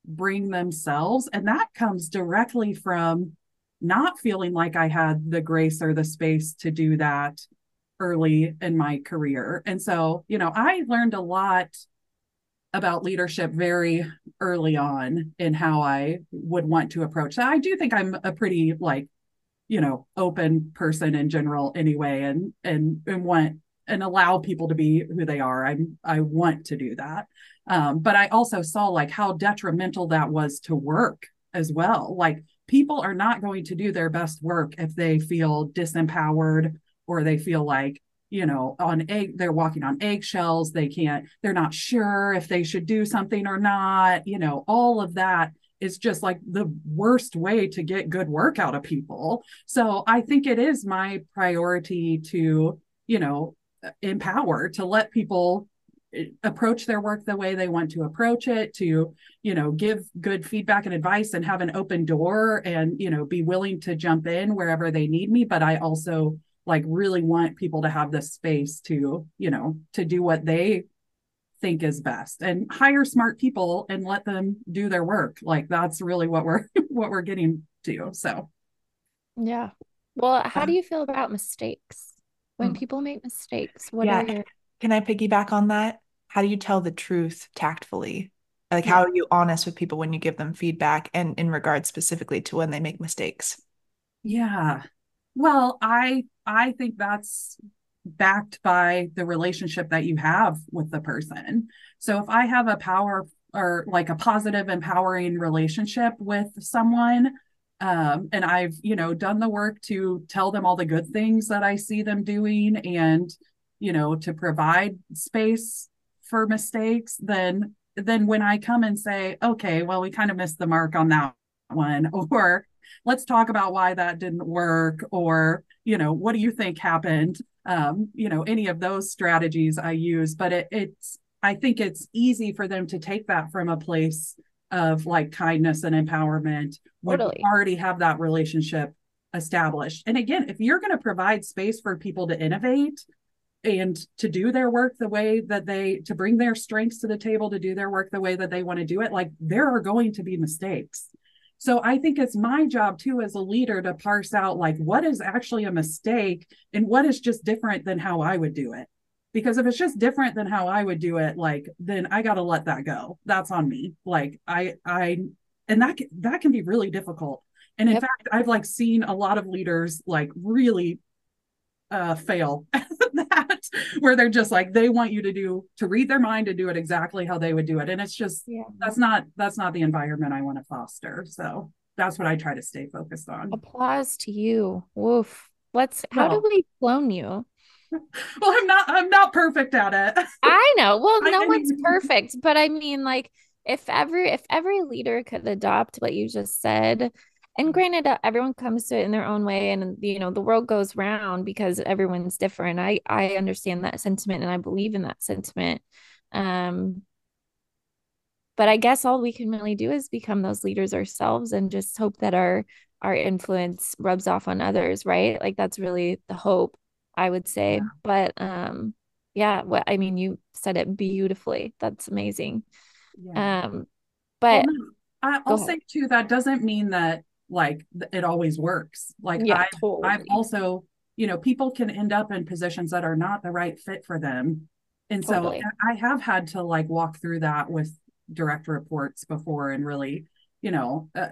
bring themselves, and that comes directly from not feeling like I had the grace or the space to do that early in my career. And so, you know, I learned a lot about leadership very early on in how I would want to approach that. I do think I'm a pretty like, you know, open person in general anyway, and, and, and want and allow people to be who they are. I'm, I want to do that. Um, but I also saw like how detrimental that was to work as well. Like people are not going to do their best work if they feel disempowered, or they feel like, you know, on egg, they're walking on eggshells. They can't, they're not sure if they should do something or not. You know, all of that is just like the worst way to get good work out of people. So I think it is my priority to, you know, empower, to let people approach their work the way they want to approach it, to, you know, give good feedback and advice and have an open door and, you know, be willing to jump in wherever they need me. But I also like really want people to have the space to, you know, to do what they think is best, and hire smart people and let them do their work. Like that's really what we're, what we're getting to. So. Yeah. Well, how yeah. do you feel about mistakes? When mm. people make mistakes, what yeah. are your... Can I piggyback on that? How do you tell the truth tactfully? Like yeah. how are you honest with people when you give them feedback, and in regards specifically to when they make mistakes? Yeah. Well, I, I think that's backed by the relationship that you have with the person. So if I have a power or like a positive, empowering relationship with someone, um, and I've, you know, done the work to tell them all the good things that I see them doing, and, you know, to provide space for mistakes, then, then when I come and say, okay, well, we kind of missed the mark on that one, or let's talk about why that didn't work, or, you know, what do you think happened? Um, you know, any of those strategies I use, but it, it's, I think it's easy for them to take that from a place of like kindness and empowerment when totally. You already have that relationship established. And again, if you're going to provide space for people to innovate and to do their work the way that they, to bring their strengths to the table, to do their work the way that they want to do it, like there are going to be mistakes. So I think it's my job too, as a leader, to parse out like what is actually a mistake and what is just different than how I would do it. Because if it's just different than how I would do it, like, then I got to let that go. That's on me. Like I, I, and that, that can be really difficult. And in yep. fact, I've like seen a lot of leaders like really uh, fail at that, where they're just like, they want you to do, to read their mind and do it exactly how they would do it. And it's just, yeah. that's not, that's not the environment I want to foster. So that's what I try to stay focused on. Applause to you. Woof. Let's, how no. do we clone you? Well, I'm not, I'm not perfect at it. I know. Well, no one's perfect, but I mean, like if every, if every leader could adopt what you just said, and granted, everyone comes to it in their own way, and, you know, the world goes round because everyone's different. I, I understand that sentiment and I believe in that sentiment. Um, but I guess all we can really do is become those leaders ourselves and just hope that our, our influence rubs off on others. Right. Like that's really the hope, I would say. Yeah. But, um, yeah, what, I mean, you said it beautifully. That's amazing. Yeah. Um, but well, I, I'll say too, that doesn't mean that like it always works. Like yeah, I, totally. I've also, you know, people can end up in positions that are not the right fit for them. And totally. So I have had to like walk through that with direct reports before and really, you know, uh,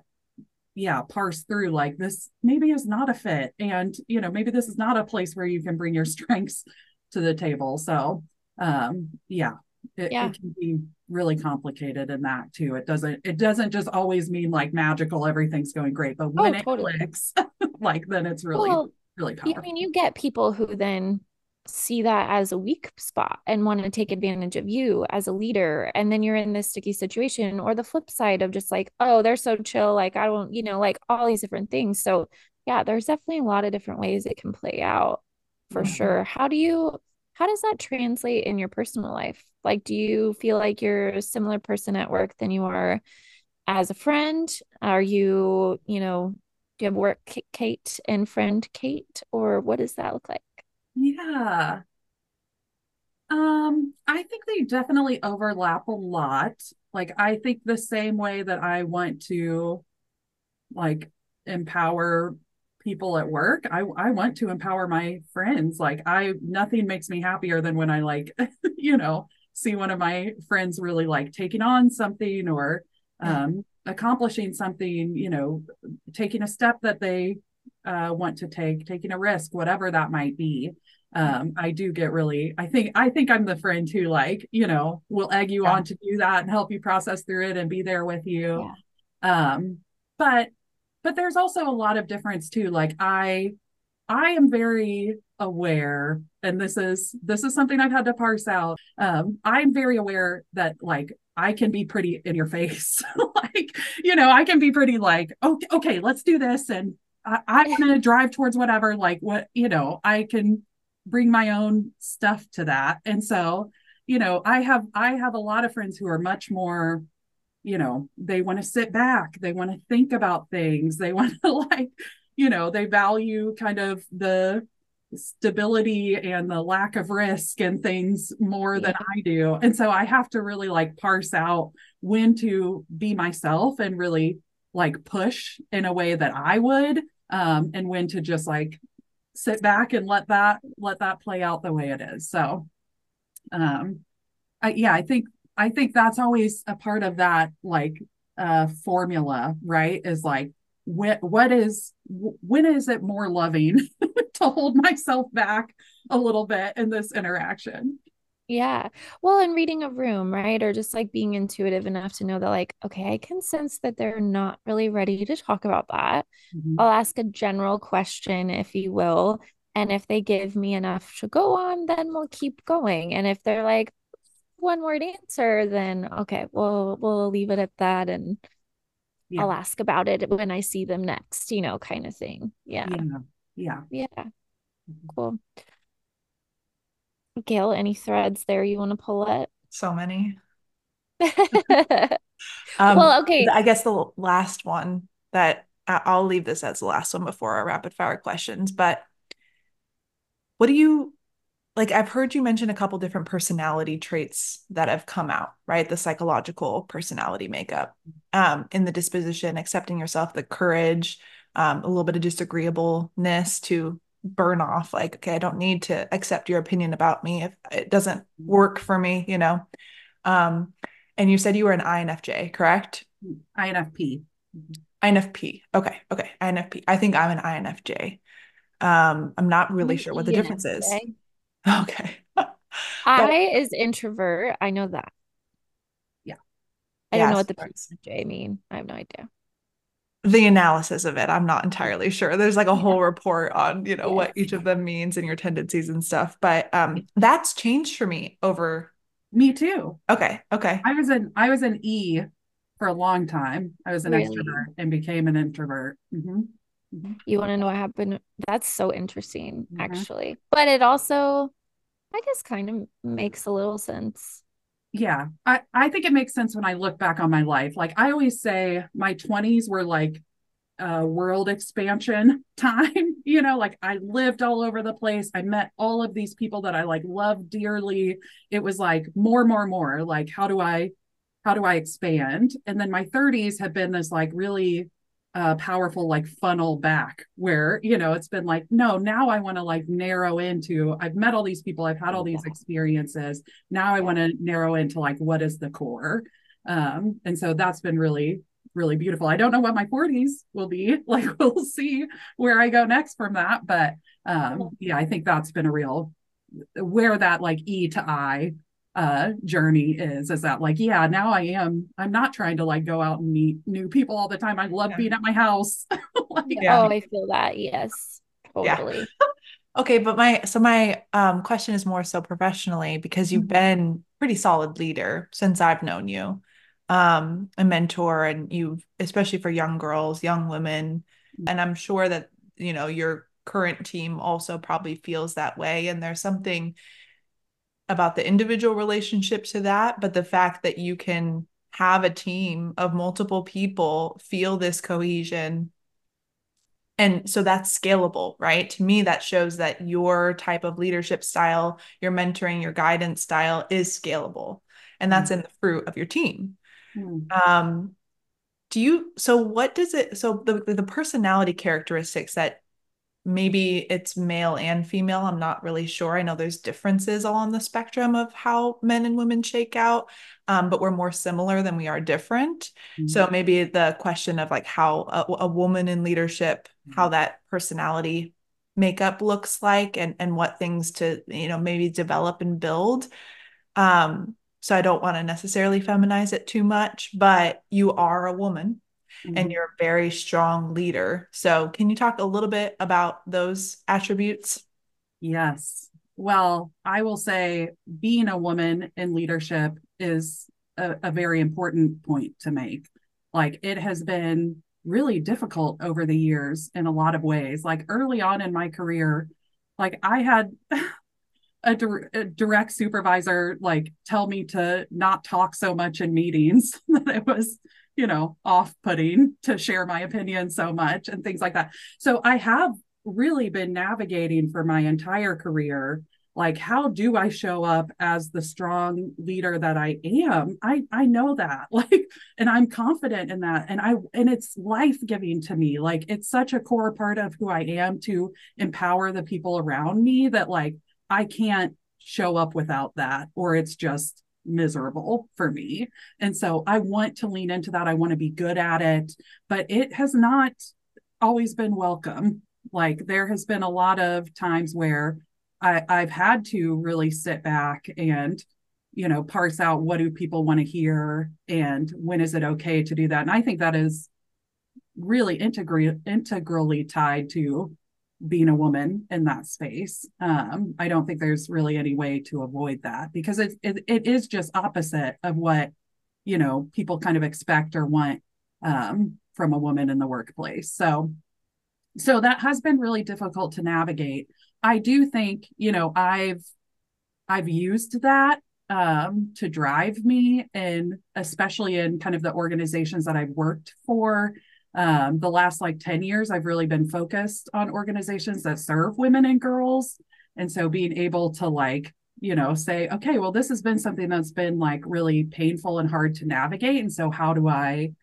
yeah, parse through like this maybe is not a fit. And, you know, maybe this is not a place where you can bring your strengths to the table. So, um, yeah, it, yeah. it can be really complicated in that too. It doesn't, it doesn't just always mean like magical, everything's going great, but when oh, it totally. clicks, like then it's really, well, really powerful. I mean, you get people who then see that as a weak spot and want to take advantage of you as a leader. And then you're in this sticky situation, or the flip side of just like, oh, they're so chill. Like I don't, you know, like all these different things. So yeah, there's definitely a lot of different ways it can play out for mm-hmm. sure. How do you, how does that translate in your personal life? Like, do you feel like you're a similar person at work than you are as a friend? Are you, you know, do you have work Kate and friend Kate, or what does that look like? Yeah. Um, I think they definitely overlap a lot. Like, I think the same way that I want to like empower people at work, I, I want to empower my friends. Like I, nothing makes me happier than when I like, you know, see one of my friends really like taking on something or, um, accomplishing something, you know, taking a step that they uh, want to take, taking a risk, whatever that might be. Um, I do get really, I think, I think I'm the friend who like, you know, will egg you yeah. on to do that and help you process through it and be there with you. Yeah. Um, but, but there's also a lot of difference too. Like I, I am very aware, and this is, this is something I've had to parse out. Um, I'm very aware that like, I can be pretty in your face. Like, you know, I can be pretty like, okay, okay, let's do this. And I, I'm going to drive towards whatever, like what, you know, I can bring my own stuff to that. And so, you know, I have, I have a lot of friends who are much more, you know, they want to sit back, they want to think about things. They want to like, you know, they value kind of the stability and the lack of risk and things more yeah. than I do. And so I have to really like parse out when to be myself and really like push in a way that I would, um, and when to just like sit back and let that, let that play out the way it is. So, um, I, yeah, I think, I think that's always a part of that, like, uh, formula, right. Is like, wh- what is, wh- when is it more loving to hold myself back a little bit in this interaction? Yeah. Well, and reading a room, right. Or just like being intuitive enough to know that like, okay, I can sense that they're not really ready to talk about that. Mm-hmm. I'll ask a general question, if you will. And if they give me enough to go on, then we'll keep going. And if they're like one word answer, then okay, well, we'll leave it at that. And yeah. I'll ask about it when I see them next, you know, kind of thing. Yeah. Yeah. Yeah. yeah. Cool. Gail, any threads there you want to pull up? So many. um, well, okay. I guess the last one that I'll leave this as the last one before our rapid fire questions, but what do you, like, I've heard you mention a couple different personality traits that have come out, right? The psychological personality makeup, um, in the disposition, accepting yourself, the courage, um, a little bit of disagreeableness to burn off. Like, okay, I don't need to accept your opinion about me if it doesn't work for me, you know? Um, and you said you were an I N F J, correct? I N F P. I N F P. Okay. Okay. I N F P. I think I'm an I N F J. Um, I'm not really sure what the difference is. Okay. I is introvert. I know that. Yeah. I don't know what the P J mean. I have no idea. the analysis of it, I'm not entirely sure. There's like a whole report on, you know, what each of them means and your tendencies and stuff. But um, that's changed for me over. Me too. Okay. Okay. I was an, I was an E for a long time. I was an really? extrovert and became an introvert. Mm-hmm. Mm-hmm. You want to know what happened? That's so interesting, mm-hmm. actually. But it also, I guess, kind of makes a little sense. Yeah, I, I think it makes sense when I look back on my life. Like I always say my twenties were like a uh, world expansion time, you know, like I lived all over the place. I met all of these people that I like loved dearly. It was like more, more, more like, how do I, how do I expand? And then my thirties have been this like really uh, powerful, like funnel back where, you know, it's been like, no, now I want to like narrow into, I've met all these people, I've had all these experiences. Now I want to narrow into like, what is the core? Um, and so that's been really, really beautiful. I don't know what my forties will be. Like, we'll see where I go next from that. But, um, yeah, I think that's been a real, where that like E to I, uh, journey is, is that like, yeah, now I am, I'm not trying to like go out and meet new people all the time. I love yeah. being at my house. like, yeah. Oh, I feel that. Yes. Totally. Yeah. Okay. But my, so my, um, question is more so professionally, because you've mm-hmm. been pretty solid leader since I've known you, um, a mentor, and you've, especially for young girls, young women. Mm-hmm. And I'm sure that, you know, your current team also probably feels that way. And there's something about the individual relationship to that, but the fact that you can have a team of multiple people feel this cohesion. And so that's scalable, right? To me, that shows that your type of leadership style, your mentoring, your guidance style is scalable. And that's mm-hmm. in the fruit of your team. Mm-hmm. Um, do you, so what does it, so the, the personality characteristics that maybe it's male and female, I'm not really sure. I know there's differences all on the spectrum of how men and women shake out, um, but we're more similar than we are different. Mm-hmm. So maybe the question of like how a, a woman in leadership, mm-hmm. how that personality makeup looks like, and, and what things to, you know, maybe develop and build. Um, so I don't want to necessarily feminize it too much, but you are a woman. Mm-hmm. And you're a very strong leader. So can you talk a little bit about those attributes? Yes. Well, I will say being a woman in leadership is a, a very important point to make. Like it has been really difficult over the years in a lot of ways. Like early on in my career, like I had a, dir- a direct supervisor, like tell me to not talk so much in meetings that it was, you know, off-putting to share my opinion so much and things like that. So I have really been navigating for my entire career, like, how do I show up as the strong leader that I am? I, I know that, like, and I'm confident in that. And I, and it's life-giving to me. Like, it's such a core part of who I am to empower the people around me that like, I can't show up without that, or it's just miserable for me. And so I want to lean into that. I want to be good at it, but it has not always been welcome. Like there has been a lot of times where I, I've had to really sit back and, you know, parse out what do people want to hear and when is it okay to do that? And I think that is really integral, integrally tied to being a woman in that space. Um, I don't think there's really any way to avoid that because it, it, it is just opposite of what, you know, people kind of expect or want um, from a woman in the workplace. So, so that has been really difficult to navigate. I do think, you know, I've, I've used that um, to drive me, and especially in kind of the organizations that I've worked for. Um, the last like ten years, I've really been focused on organizations that serve women and girls. And so being able to like, you know, say, okay, well, this has been something that's been like really painful and hard to navigate. And so how do I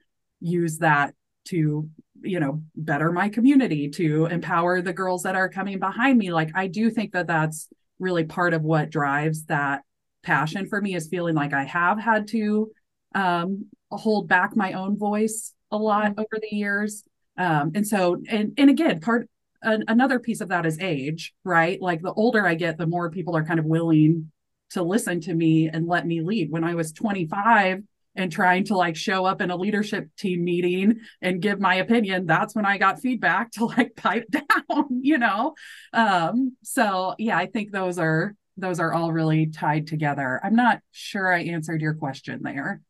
use that to, you know, better my community, to empower the girls that are coming behind me? Like, I do think that that's really part of what drives that passion for me, is feeling like I have had to um, hold back my own voice a lot over the years. Um, and so, and, and again, part, an, another piece of that is age, right? Like the older I get, the more people are kind of willing to listen to me and let me lead. When I was twenty-five, and trying to like show up in a leadership team meeting and give my opinion, that's when I got feedback to like pipe down, you know? Um, so yeah, I think those are, those are all really tied together. I'm not sure I answered your question there.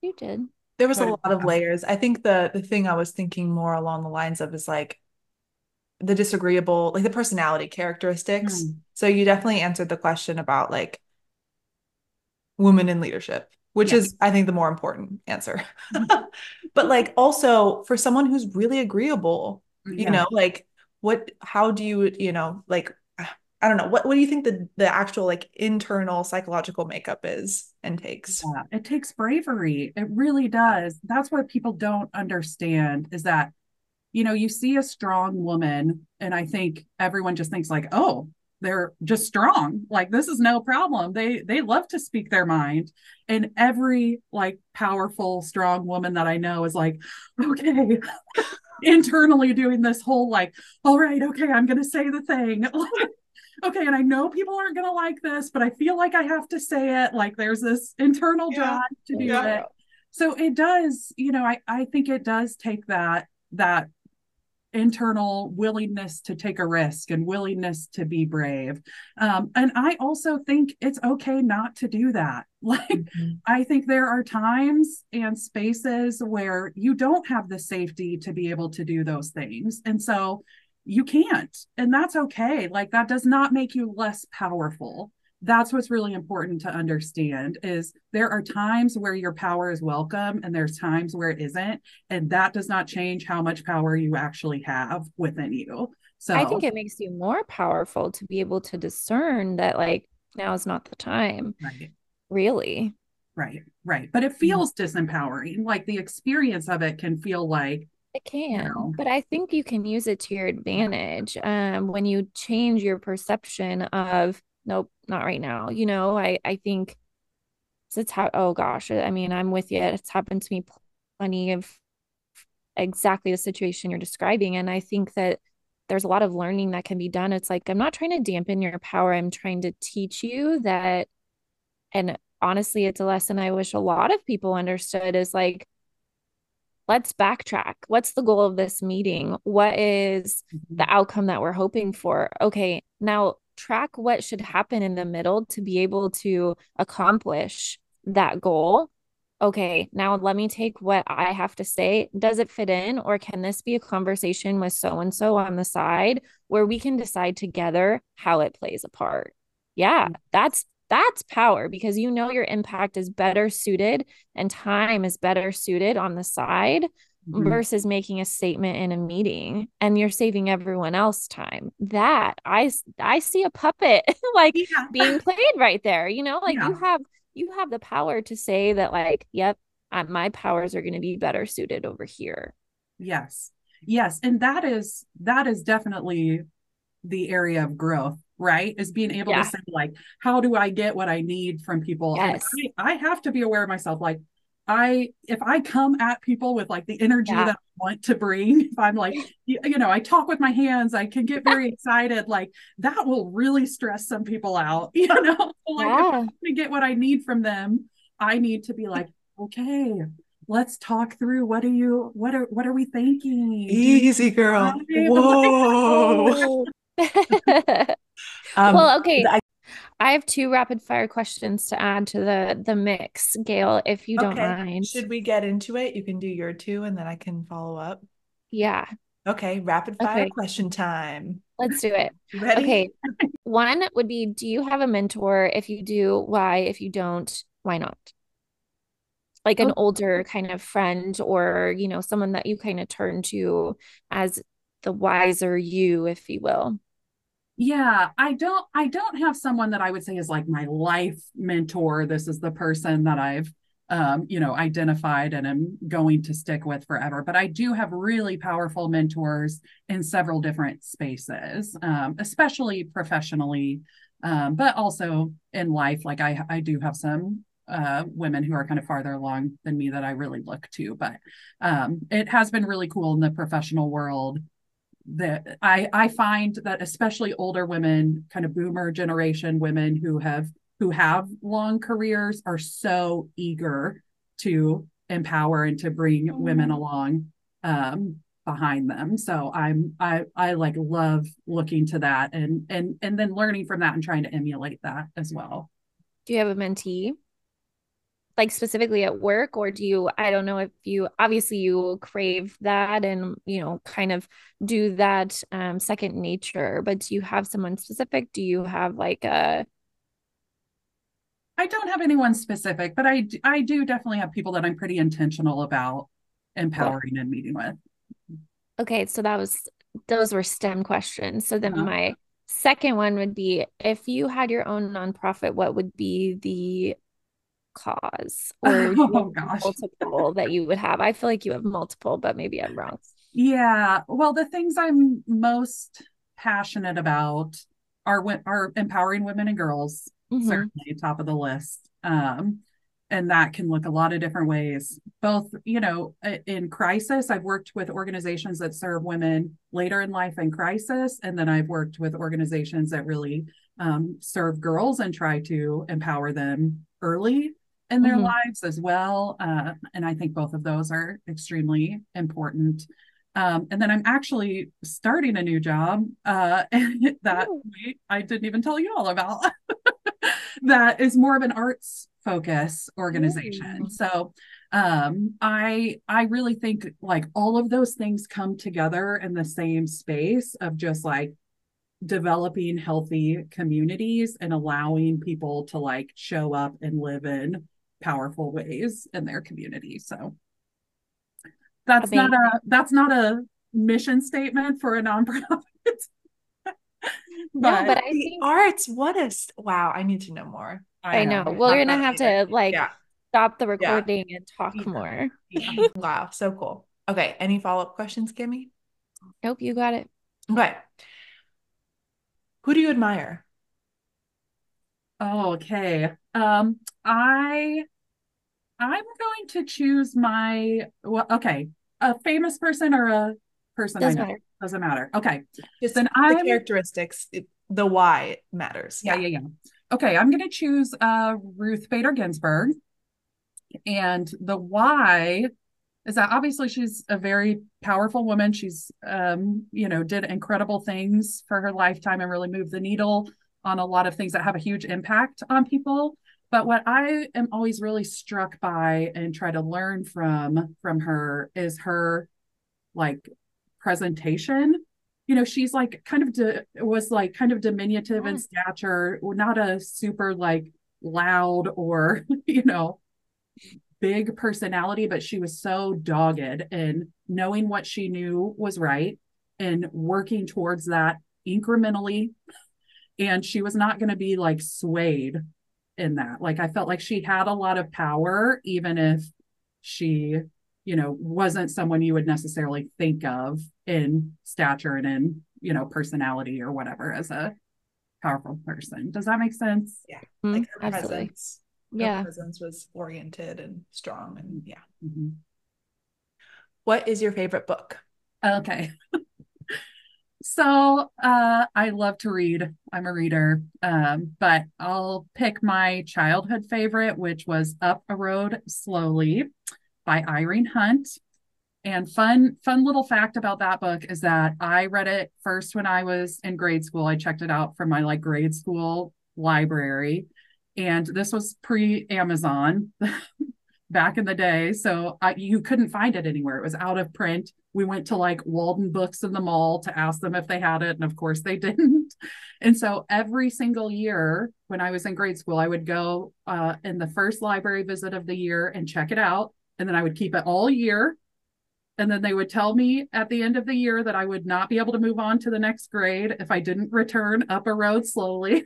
You did. There was a lot of layers. I think the the thing I was thinking more along the lines of is like the disagreeable, like the personality characteristics. Mm. So you definitely answered the question about like women in leadership, which yeah. is, I think, the more important answer. But like also for someone who's really agreeable, yeah. you know, like what, how do you, you know, like, I don't know. What, what do you think the, the actual like internal psychological makeup is and takes? Yeah, it takes bravery. It really does. That's what people don't understand is that, you know, you see a strong woman and I think everyone just thinks like, oh, they're just strong. Like this is no problem. They, they love to speak their mind. And every like powerful, strong woman that I know is like, okay, internally doing this whole like, all right, okay, I'm going to say the thing. Okay, and I know people aren't going to like this, but I feel like I have to say it. Like there's this internal yeah. drive to do yeah. it. So it does, you know, I, I think it does take that, that internal willingness to take a risk and willingness to be brave. Um, and I also think it's okay not to do that. Like, mm-hmm. I think there are times and spaces where you don't have the safety to be able to do those things. And so you can't, and that's okay. Like that does not make you less powerful. That's what's really important to understand is there are times where your power is welcome and there's times where it isn't. And that does not change how much power you actually have within you. So I think it makes you more powerful to be able to discern that like now is not the time. Right. Really. Right. Right. But it feels yeah. disempowering. Like the experience of it can feel like, it can, no. but I think you can use it to your advantage. Um, when you change your perception of, nope, not right now. You know, I, I think it's how, oh gosh, I mean, I'm with you. It's happened to me plenty of exactly the situation you're describing. And I think that there's a lot of learning that can be done. It's like, I'm not trying to dampen your power. I'm trying to teach you that. And honestly, it's a lesson I wish a lot of people understood is like, let's backtrack. What's the goal of this meeting? What is the outcome that we're hoping for? Okay, now track what should happen in the middle to be able to accomplish that goal. Okay, now let me take what I have to say. Does it fit in, or can this be a conversation with so-and-so on the side where we can decide together how it plays a part? Yeah, that's That's power because you know your impact is better suited and time is better suited on the side mm-hmm. versus making a statement in a meeting and you're saving everyone else time. That I, I see a puppet like yeah. being played right there. You know, like yeah. you have you have the power to say that like, yep, my powers are going to be better suited over here. Yes. Yes. And that is that is definitely the area of growth. Right. Is being able yeah. to say like, how do I get what I need from people? Yes. I, I have to be aware of myself. Like I, if I come at people with like the energy yeah. that I want to bring, if I'm like, you, you know, I talk with my hands, I can get very excited. Like that will really stress some people out, you know, like yeah. if I get what I need from them, I need to be like, okay, let's talk through. What are you, what are, what are we thinking? Easy girl. Whoa. um, well, okay. I-, I have two rapid fire questions to add to the, the mix, Gail, if you okay. don't mind. Should we get into it? You can do your two and then I can follow up. Yeah. Okay. Rapid fire okay. question time. Let's do it. Ready? Okay. One would be, do you have a mentor? If you do, why? If you don't, why not? Like an okay. older kind of friend or, you know, someone that you kind of turn to as the wiser you, if you will. Yeah, I don't, I don't have someone that I would say is like my life mentor. This is the person that I've, um, you know, identified and I'm going to stick with forever. But I do have really powerful mentors in several different spaces, um, especially professionally, um, but also in life. Like I, I do have some uh, women who are kind of farther along than me that I really look to, but um, it has been really cool in the professional world. That I, I find that especially older women, kind of boomer generation women who have who have long careers are so eager to empower and to bring women along um, behind them. So I'm, I, I like love looking to that and, and, and then learning from that and trying to emulate that as well. Do you have a mentee? Like specifically at work, or do you, I don't know if you, obviously you crave that and, you know, kind of do that um, second nature, but do you have someone specific? Do you have like a, I don't have anyone specific, but I, I do definitely have people that I'm pretty intentional about empowering yeah. and meeting with. Okay. So that was, those were STEM questions. So then uh-huh. my second one would be, if you had your own nonprofit, what would be the cause or oh, gosh. multiple that you would have? I feel like you have multiple, but maybe I'm wrong. Yeah. Well, the things I'm most passionate about are, are empowering women and girls, mm-hmm. certainly top of the list. Um, and that can look a lot of different ways, both, you know, in crisis. I've worked with organizations that serve women later in life in crisis. And then I've worked with organizations that really um, serve girls and try to empower them early in their mm-hmm. lives as well. Uh, and I think both of those are extremely important. Um, and then I'm actually starting a new job uh, that Ooh. I didn't even tell you all about that is more of an arts focus organization. Ooh. So um, I, I really think like all of those things come together in the same space of just like developing healthy communities and allowing people to like show up and live in powerful ways in their community. So that's Amazing. not a, that's not a mission statement for a nonprofit, but, no, but I the think arts, what is, wow. I need to know more. I, I know. know. We're going to have either. to like yeah. stop the recording yeah. and talk yeah. more. Yeah. Wow. So cool. Okay. Any follow-up questions, Kimmy? Nope. You got it. Okay. Who do you admire? Oh, okay. Um, I, I'm going to choose my, well, okay. A famous person or a person Doesn't I know. Matter. Doesn't matter. Okay. Just then the I'm, characteristics, it, the why matters. Yeah, yeah, yeah. Okay. I'm going to choose uh, Ruth Bader Ginsburg. And the why is that obviously she's a very powerful woman. She's, um, you know, did incredible things for her lifetime and really moved the needle on a lot of things that have a huge impact on people. But what I am always really struck by and try to learn from, from her is her like presentation. You know, she's like kind of di- was like kind of diminutive yeah. in stature, not a super like loud or, you know, big personality, but she was so dogged in knowing what she knew was right and working towards that incrementally. And she was not going to be like swayed in that. Like, I felt like she had a lot of power, even if she, you know, wasn't someone you would necessarily think of in stature and in, you know, personality or whatever as a powerful person. Does that make sense? Yeah. Mm-hmm. Like her Absolutely. presence. Her yeah. presence was oriented and strong and yeah. Mm-hmm. What is your favorite book? Okay. so uh, I love to read. I'm a reader, um, but I'll pick my childhood favorite, which was Up a Road Slowly by Irene Hunt. And fun, fun little fact about that book is that I read it first when I was in grade school. I checked it out from my like grade school library. And this was pre-Amazon back in the day. So I, you couldn't find it anywhere. It was out of print. We went to like Walden Books in the mall to ask them if they had it. And of course they didn't. And so every single year when I was in grade school, I would go uh, in the first library visit of the year and check it out. And then I would keep it all year. And then they would tell me at the end of the year that I would not be able to move on to the next grade if I didn't return Up a Road Slowly.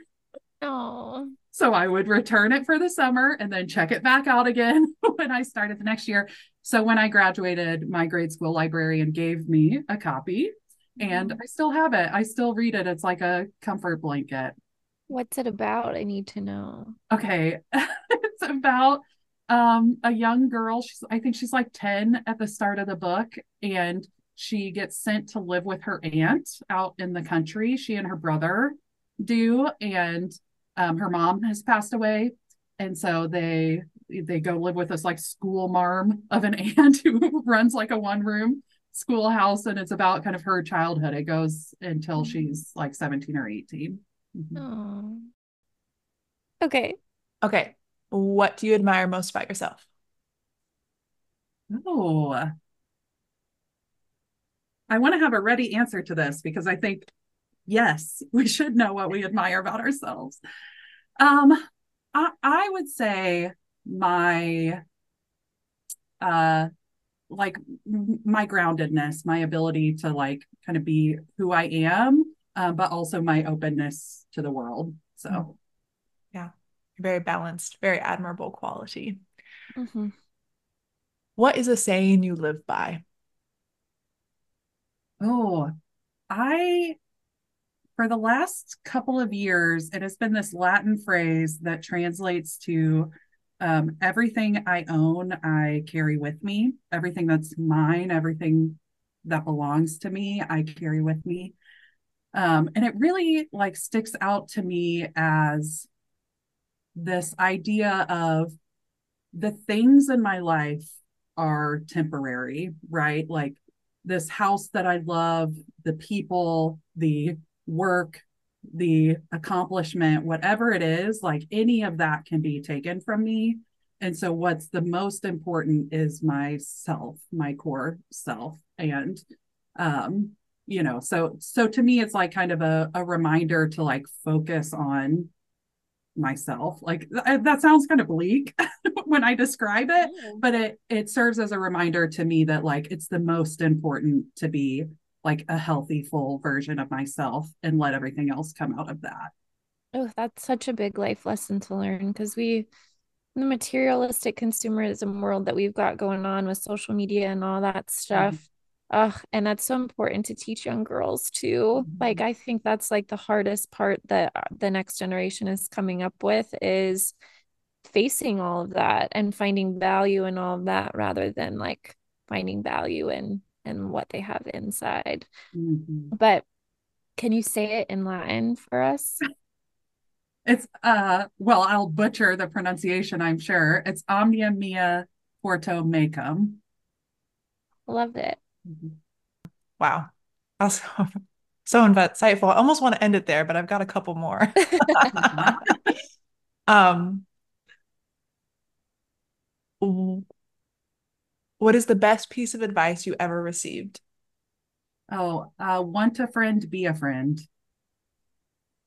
Oh. So I would return it for the summer and then check it back out again when I started the next year. So when I graduated, my grade school librarian gave me a copy and mm-hmm. I still have it. I still read it. It's like a comfort blanket. What's it about? I need to know. Okay. It's about um, a young girl. She's, I think she's like ten at the start of the book, and she gets sent to live with her aunt out in the country. She and her brother do. And Um, her mom has passed away. And so they they go live with this like school marm of an aunt who runs like a one room schoolhouse, and it's about kind of her childhood. It goes until she's like seventeen or eighteen. Mm-hmm. Okay. Okay. What do you admire most about yourself? Oh, I want to have a ready answer to this because I think, yes, we should know what we admire about ourselves. Um, I, I would say my, uh, like my groundedness, my ability to like kind of be who I am, uh, but also my openness to the world. So, yeah, very balanced, very admirable quality. Mm-hmm. What is a saying you live by? Oh, I, for the last couple of years, it has been this Latin phrase that translates to um, everything I own, I carry with me. Everything that's mine, everything that belongs to me, I carry with me. Um, and it really like sticks out to me as this idea of the things in my life are temporary, right? Like this house that I love, the people, the work, the accomplishment, whatever it is, like any of that can be taken from me. And so what's the most important is myself, my core self. And, um, you know, so, so to me, it's like kind of a, a reminder to like focus on myself. Like th- that sounds kind of bleak when I describe it, but it, it serves as a reminder to me that like, it's the most important to be like a healthy, full version of myself and let everything else come out of that. Oh, that's such a big life lesson to learn, because we, the materialistic consumerism world that we've got going on with social media and all that stuff. Mm-hmm. Ugh, and that's so important to teach young girls too. Mm-hmm. Like, I think that's like the hardest part that the next generation is coming up with, is facing all of that and finding value in all of that, rather than like finding value in and what they have inside. Mm-hmm. But can you say it in Latin for us? It's, uh, well, I'll butcher the pronunciation, I'm sure. It's omnia mea porto mecum. Love it. Mm-hmm. Wow. That's so, so insightful. I almost want to end it there, but I've got a couple more. um, What is the best piece of advice you ever received? Oh, uh, want a friend, be a friend.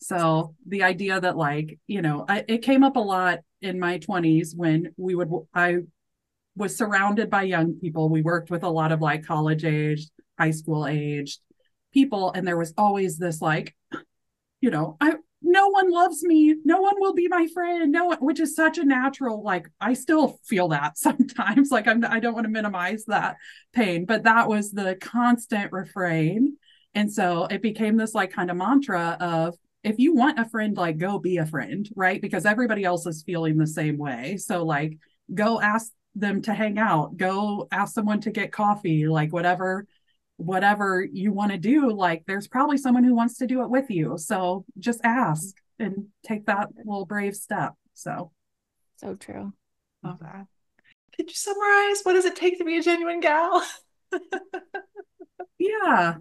So the idea that like, you know, I, it came up a lot in my twenties when we would, I was surrounded by young people. We worked with a lot of like college aged, high school aged people. And there was always this like, you know, I, no one loves me. No one will be my friend. No one, which is such a natural, like, I still feel that sometimes, like I'm, I don't want to minimize that pain, but that was the constant refrain. And so it became this like kind of mantra of, if you want a friend, like go be a friend, right? Because everybody else is feeling the same way. So like, go ask them to hang out, go ask someone to get coffee, like whatever whatever you want to do, like there's probably someone who wants to do it with you. So just ask and take that little brave step. So, so true. Love that. Could you summarize what does it take to be a genuine gal? Yeah.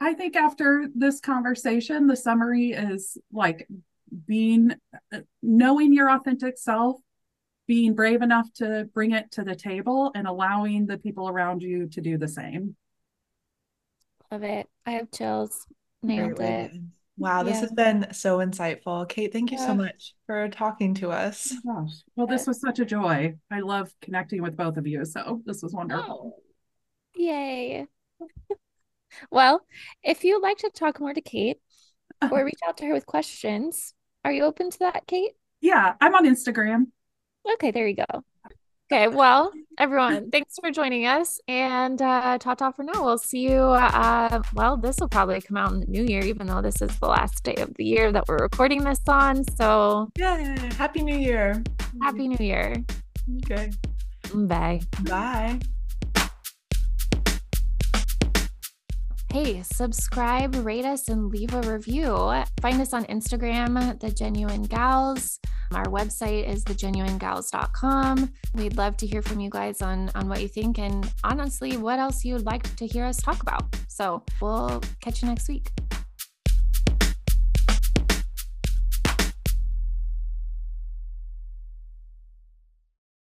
I think after this conversation, the summary is like being, knowing your authentic self, being brave enough to bring it to the table, and allowing the people around you to do the same. Love it. I have chills. Nailed it. Wow. This yeah. has been so insightful. Kate, thank you yeah. so much for talking to us. Oh, gosh. Well, this was such a joy. I love connecting with both of you. So this was wonderful. Oh. Yay. Well, if you'd like to talk more to Kate or reach out to her with questions, are you open to that, Kate? Yeah. I'm on Instagram. Okay. There you go. Okay, well, everyone, thanks for joining us, and uh, ta-ta for now. We'll see you, uh, well, this will probably come out in the new year, even though this is the last day of the year that we're recording this on, so. Yeah, Happy New Year. Happy New Year. Okay. Bye. Bye. Hey, subscribe, rate us, and leave a review. Find us on Instagram, The Genuine Gals. Our website is the genuine gals dot com. We'd love to hear from you guys on, on what you think and honestly, what else you would like to hear us talk about. So we'll catch you next week.